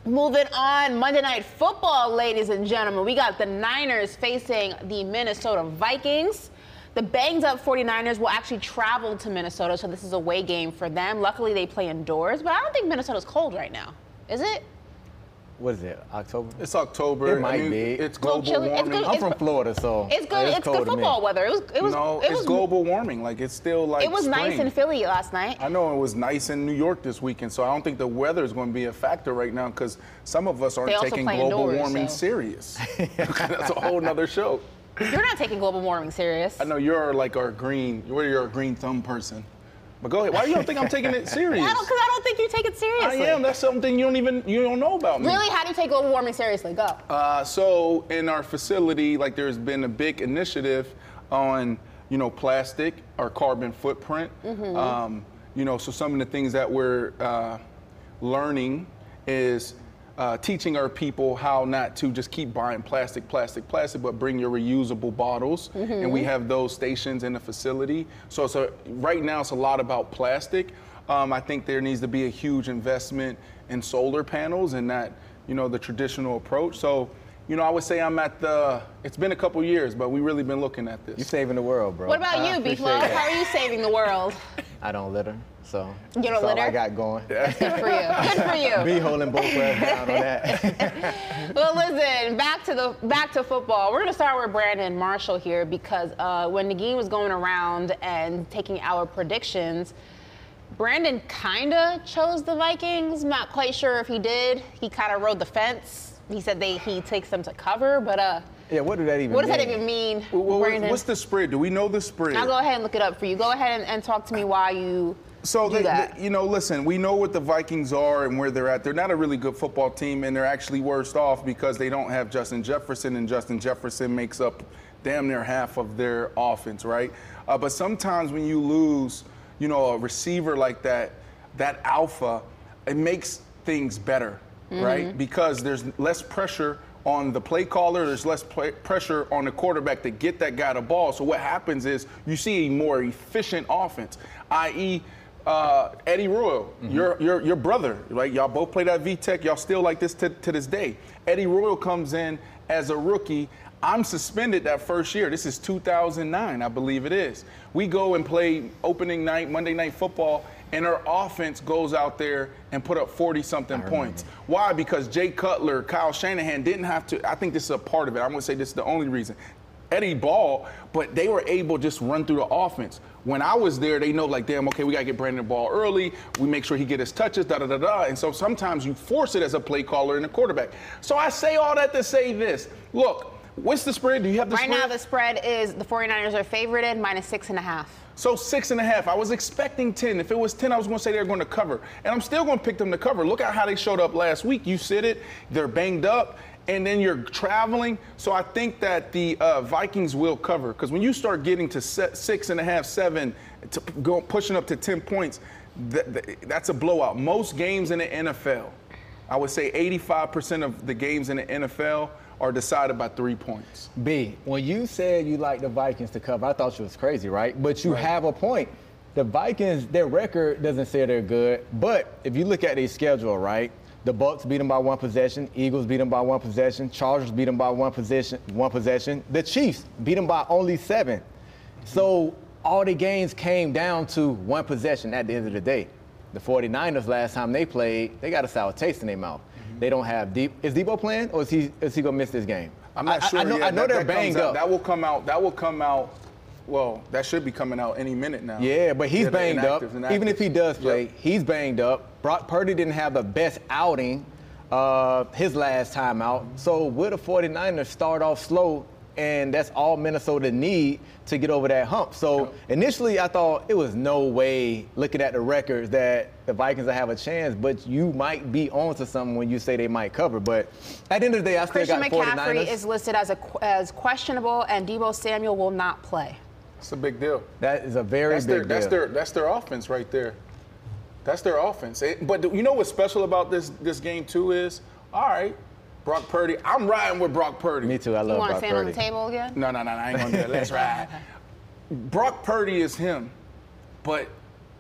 Moving on. Monday Night Football, ladies and gentlemen. We got the Niners facing the Minnesota Vikings. The banged-up forty-niners will actually travel to Minnesota, so this is a away game for them. Luckily, they play indoors. But I don't think Minnesota's cold right now. Is it? What is it, October? It's October. It might I mean, be. It's global it's warming. Good, I'm from Florida, so it's good. It's, it's good football weather. It was. It was. No, it it's was, global warming. Like it's still like. It was spring. Nice in Philly last night. I know it was nice in New York this weekend, so I don't think the weather is going to be a factor right now because some of us aren't taking global indoors, warming so. serious. That's a whole nother show. You're not taking global warming serious. I know you're like our green. You're your green thumb person. But go ahead. Why do you don't think I'm taking it serious? Because I, I don't think you take it seriously. I am. That's something you don't even you don't know about me. Really? How do you take global warming seriously? Go. Uh, so in our facility, like there's been a big initiative on you know plastic, our carbon footprint. Mm-hmm. Um, you know, so some of the things that we're uh, learning is uh, teaching our people how not to just keep buying plastic, plastic, plastic, but bring your reusable bottles. Mm-hmm. And we have those stations in the facility. So, so right now it's a lot about plastic. Um, I think there needs to be a huge investment in solar panels and not, you know, the traditional approach. So, you know, I would say I'm at the, it's been a couple years, but we really been looking at this. You're saving the world, bro. What about I you, B-Flow? How are you saving the world? I don't litter. So you don't that's litter? All I got going. That's good for you. Good for you. Be holding both hands down on that. Well, listen, back to the back to football. We're gonna start with Brandon Marshall here because uh, when the game was going around and taking our predictions, Brandon kinda chose the Vikings. Not quite sure if he did. He kind of rode the fence. He said they he takes them to cover, but uh. Yeah, what did that even mean? What does mean? that even mean, well, Brandon? What's the spread? Do we know the spread? I'll go ahead and look it up for you. Go ahead and, and talk to me why you. So, they, they, you know, listen, we know what the Vikings are and where they're at. They're not a really good football team, and they're actually worse off because they don't have Justin Jefferson, and Justin Jefferson makes up damn near half of their offense, right? Uh, but sometimes when you lose, you know, a receiver like that, that alpha, it makes things better, mm-hmm. right? Because there's less pressure on the play caller, there's less play pressure on the quarterback to get that guy the ball. So what happens is you see a more efficient offense, that is, Uh, Eddie Royal, mm-hmm. your, your your brother, right? Y'all both played at V-Tech. Y'all still like this to, to this day. Eddie Royal comes in as a rookie. I'm suspended that first year. This is two thousand nine, I believe it is. We go and play opening night, Monday Night Football, and our offense goes out there and put up forty-something points. Why? Because Jay Cutler, Kyle Shanahan didn't have to. I think this is a part of it. I'm going to say this is the only reason. Eddie Ball, but they were able to just run through the offense. When I was there, they know like, damn, okay, we got to get Brandon the ball early. We make sure he get his touches, da-da-da-da. And so sometimes you force it as a play caller and a quarterback. So I say all that to say this. Look, what's the spread? Do you have the right spread? Right now the spread is the forty-niners are favored in minus six and a half. So six and a half. I was expecting ten. If it was ten, I was going to say they're going to cover. And I'm still going to pick them to cover. Look at how they showed up last week. You sit it. They're banged up. And then you're traveling. So I think that the uh, Vikings will cover. Because when you start getting to set six and a half, seven, to go, pushing up to ten points, th th that's a blowout. Most games in the N F L, I would say eighty-five percent of the games in the N F L are decided by three points. B, when you said you like the Vikings to cover, I thought you was crazy, right? But you right. have a point. The Vikings, their record doesn't say they're good. But if you look at their schedule, right? The Bucs beat them by one possession. Eagles beat them by one possession. Chargers beat them by one possession. One possession. The Chiefs beat them by only seven. So all the games came down to one possession at the end of the day. The forty-niners last time they played, they got a sour taste in their mouth. Mm-hmm. They don't have Deep. Is Debo playing, or is he is he gonna miss this game? I'm not I, sure. I know, yet. I know that, they're that banged up. Out. That will come out. That will come out. Well, that should be coming out any minute now. Yeah, but he's yeah, banged inactive, up. Inactive. Even if he does play, yep. he's banged up. Brock Purdy didn't have the best outing uh, his last time out. Mm-hmm. So will the forty-niners start off slow? And that's all Minnesota need to get over that hump. So initially I thought it was no way, looking at the records, that the Vikings will have a chance, but you might be on to something when you say they might cover. But at the end of the day, I still got forty-niners. Christian McCaffrey is listed as, a, as questionable, and Deebo Samuel will not play. That's a big deal. That is a very that's big their, deal. That's their, that's their offense right there. That's their offense. It, but you know what's special about this, this game, too, is, all right, Brock Purdy. I'm riding with Brock Purdy. Me too. I love Brock Purdy. You want to stand on the table again? No, no, no. I ain't going to do that. Let's ride. Brock Purdy is him. But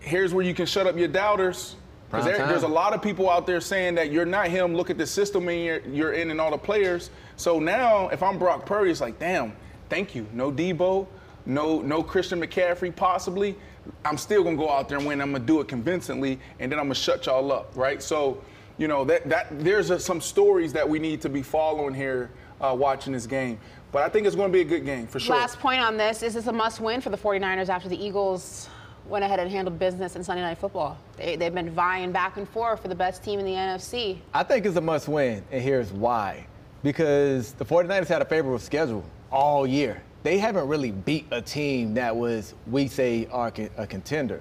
here's where you can shut up your doubters. Because there, there's a lot of people out there saying that you're not him. Look at the system you're, you're in and all the players. So now, if I'm Brock Purdy, it's like, damn, thank you. No Debo, no, no Christian McCaffrey possibly. I'm still going to go out there and win. I'm going to do it convincingly, and then I'm going to shut y'all up, right? So, you know, that that there's a, some stories that we need to be following here uh, watching this game. But I think it's going to be a good game for sure. Last point on this, is this a must-win for the forty-niners after the Eagles went ahead and handled business in Sunday Night Football? They, they've been vying back and forth for the best team in the N F C. I think it's a must-win, and here's why. Because the forty-niners had a favorable schedule all year. They haven't really beat a team that was, we say, are a contender.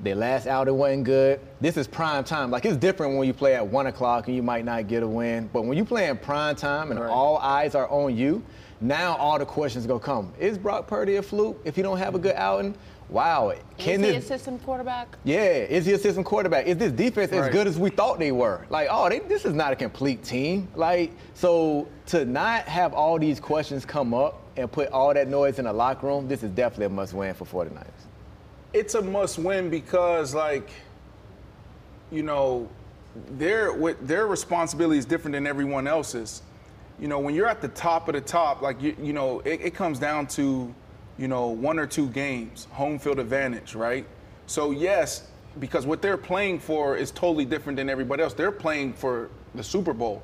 Their last outing wasn't good. This is prime time. Like, it's different when you play at one o'clock and you might not get a win. But when you play in prime time and right. all eyes are on you, now all the questions going to come. Is Brock Purdy a fluke if you don't have a good outing? Wow. Can is he this, a system quarterback? Yeah. Is he a system quarterback? Is this defense right. as good as we thought they were? Like, oh, they, this is not a complete team. Like, so to not have all these questions come up and put all that noise in the locker room, this is definitely a must-win for forty-niners. It's a must-win because, like, you know, their what their responsibility is different than everyone else's. You know, when you're at the top of the top, like, you, you know, it, it comes down to, you know, one or two games, home field advantage, right? So, yes, because what they're playing for is totally different than everybody else. They're playing for the Super Bowl.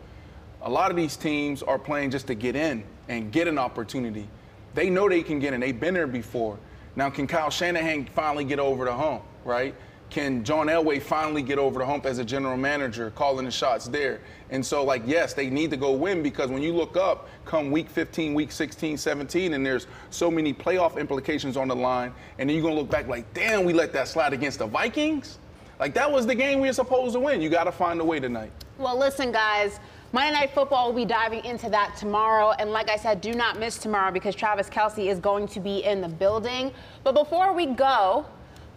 A lot of these teams are playing just to get in and get an opportunity. They know they can get in. They've been there before. Now, can Kyle Shanahan finally get over the hump, right? Can John Elway finally get over the hump as a general manager, calling the shots there? And so, like, yes, they need to go win, because when you look up, come week fifteen, week sixteen, seventeen, and there's so many playoff implications on the line, and then you're going to look back like, damn, we let that slide against the Vikings? Like, that was the game we were supposed to win. You got to find a way tonight. Well, listen, guys. Monday Night Football, we'll be diving into that tomorrow. And like I said, do not miss tomorrow, because Travis Kelce is going to be in the building. But before we go,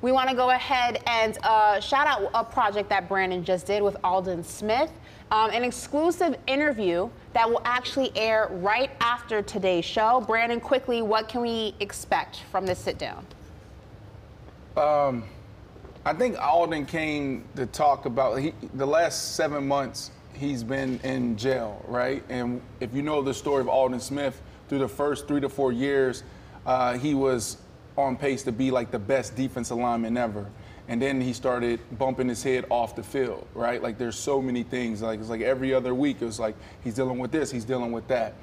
we want to go ahead and uh, shout out a project that Brandon just did with Alden Smith, um, an exclusive interview that will actually air right after today's show. Brandon, quickly, what can we expect from this sit-down? Um, I think Alden came to talk about he, the last seven months. He's been in jail, right? And if you know the story of Alden Smith, through the first three to four years, uh, he was on pace to be like the best defensive lineman ever. And then he started bumping his head off the field, right? Like, there's so many things. Like, it's like every other week, it was like he's dealing with this, he's dealing with that.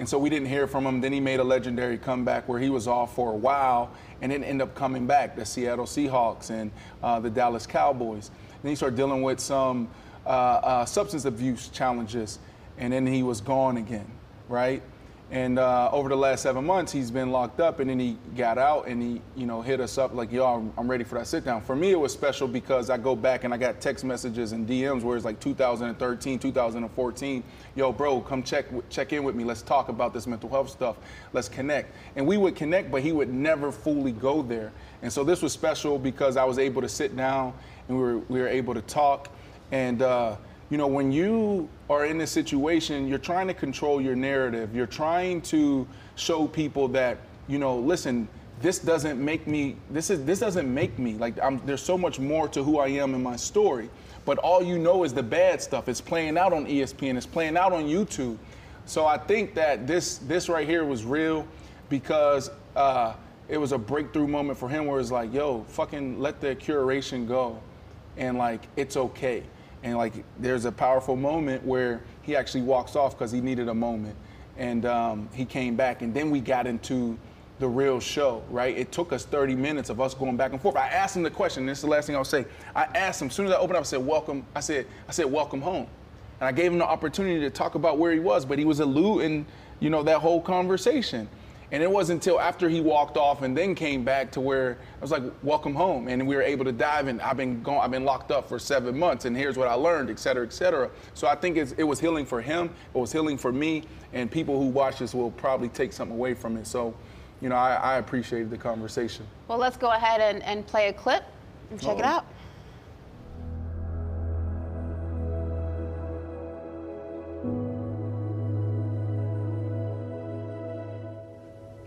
And so we didn't hear from him. Then he made a legendary comeback where he was off for a while and then ended up coming back, the Seattle Seahawks and uh, the Dallas Cowboys. And then he started dealing with some Uh, uh, substance abuse challenges, and then he was gone again, right? And uh, over the last seven months, he's been locked up, and then he got out, and he, you know, hit us up like, y'all, I'm ready for that sit down. For me, it was special because I go back and I got text messages and D Ms where it's like two thousand thirteen, two thousand fourteen, yo, bro, come check check in with me. Let's talk about this mental health stuff. Let's connect. And we would connect, but he would never fully go there. And so this was special because I was able to sit down, and we were we were able to talk. And, uh, you know, when you are in this situation, you're trying to control your narrative. You're trying to show people that, you know, listen, this doesn't make me, this is this doesn't make me. Like, I'm, there's so much more to who I am in my story. But all you know is the bad stuff. It's playing out on E S P N. It's playing out on YouTube. So I think that this, this right here was real because uh, it was a breakthrough moment for him where it's like, yo, fucking let the curation go. And, like, it's okay. And like, there's a powerful moment where he actually walks off because he needed a moment. And um, he came back, and then we got into the real show, right? It took us thirty minutes of us going back and forth. I asked him the question, and this is the last thing I'll say. I asked him, as soon as I opened up, I said, welcome, I said, I said, welcome home. And I gave him the opportunity to talk about where he was, but he was eluding, you know, that whole conversation. And it wasn't until after he walked off and then came back to where I was like, welcome home. And we were able to dive in. I've been going, I've been locked up for seven months, and here's what I learned, et cetera, et cetera. So I think it's, it was healing for him. It was healing for me. And people who watch this will probably take something away from it. So, you know, I, I appreciated the conversation. Well, let's go ahead and, and play a clip and check oh. it out.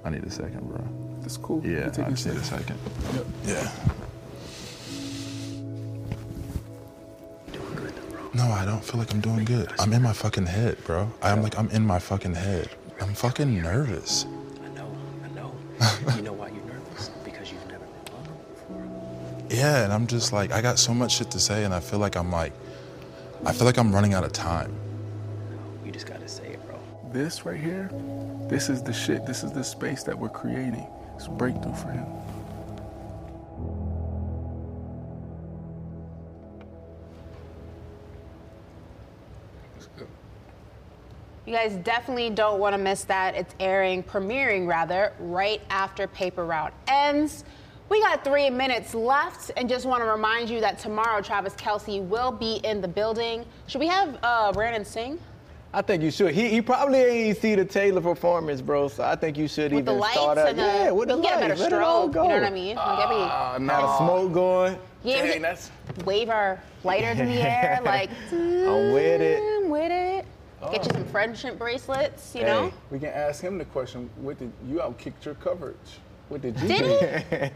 I need a second, bro. That's cool. Yeah, I just need a second. Yep. Yeah. Doing good, though, bro. No, I don't feel like I'm doing good. I'm in my fucking head, bro. I'm like, I'm in my fucking head. I'm fucking nervous. I know, I know. You know why you're nervous? Because you've never been vulnerable before. Yeah, and I'm just like, I got so much shit to say, and I feel like I'm like, I feel like I'm running out of time. No, you just gotta say it, bro. This right here? This is the shit. This is the space that we're creating. It's a breakthrough for him. You guys definitely don't want to miss that. It's airing, premiering rather, right after Paper Route ends. We got three minutes left, and just want to remind you that tomorrow Travis Kelce will be in the building. Should we have uh, Brandon Singh? I think you should. He he probably ain't see the Taylor performance, bro. So I think you should with even start out. Yeah, with the lights. Get a better stroke. Let it all go. You know what I mean? Uh, no. Got a smoke going. Yeah, dang, that's... Wave our lighters in the air, like. I'm with it. I'm with it. Oh. Get you some friendship bracelets. You hey, know. We can ask him the question. What did you outkicked your coverage? What did you did do? He?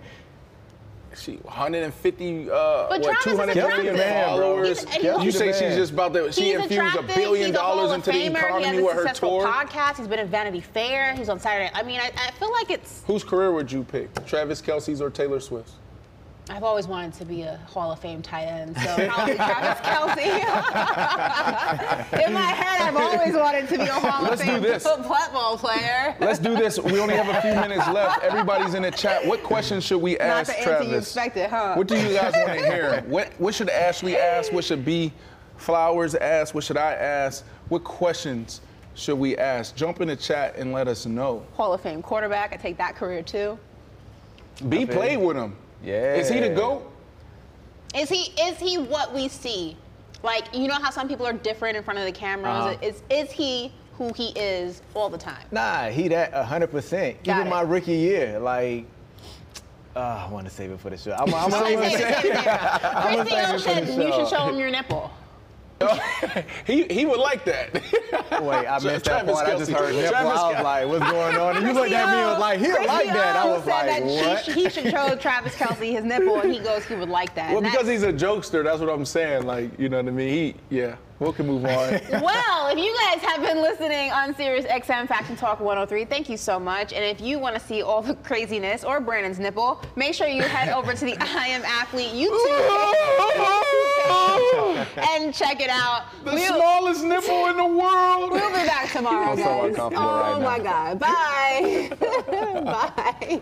She one hundred fifty, uh, but what, two hundred fifty followers. You say man. She's just about to, she he's infused a billion a dollars into the economy he has with her tour. Podcast. He's been at Vanity Fair. He's on Saturday. I mean, I, I feel like it's. Whose career would you pick? Travis Kelce's or Taylor Swift's? I've always wanted to be a Hall of Fame tight end, so probably Travis Kelce. In my head, I've always wanted to be a Hall Let's of Fame football player. Let's do this. We only have a few minutes left. Everybody's in the chat. What questions should we ask Travis? Not the answer you expected, huh? What do you guys want to hear? What, what should Ashley ask? What should B. Flowers ask? What should I ask? What questions should we ask? Jump in the chat and let us know. Hall of Fame quarterback. I take that career, too. B played with him. Yeah. Is he the GOAT? Is he is he what we see? Like, you know how some people are different in front of the cameras? Uh-huh. Is is he who he is all the time? Nah, he that one hundred percent. Even my rookie year, like, uh, I want to save it for the show. I'm going to save it for the show. You should show him your nipple. he he would like that. Wait, I so missed that part. I just heard nipple. I was Kel- like, what's going on? And you looked at me and was like, he would like that. I was like, that what? She, he should show Travis Kelce his nipple, and he goes, he would like that. Well, and because he's a jokester, that's what I'm saying. Like, you know what I mean? He, yeah. We can move on. Well, if you guys have been listening on Sirius X M Faction Talk one oh three, thank you so much. And if you want to see all the craziness or Brandon's nipple, make sure you head over to the I Am Athlete YouTube page and check it out. The we'll, smallest nipple in the world. We'll be back tomorrow, guys. So oh, right my now. God. Bye. Bye.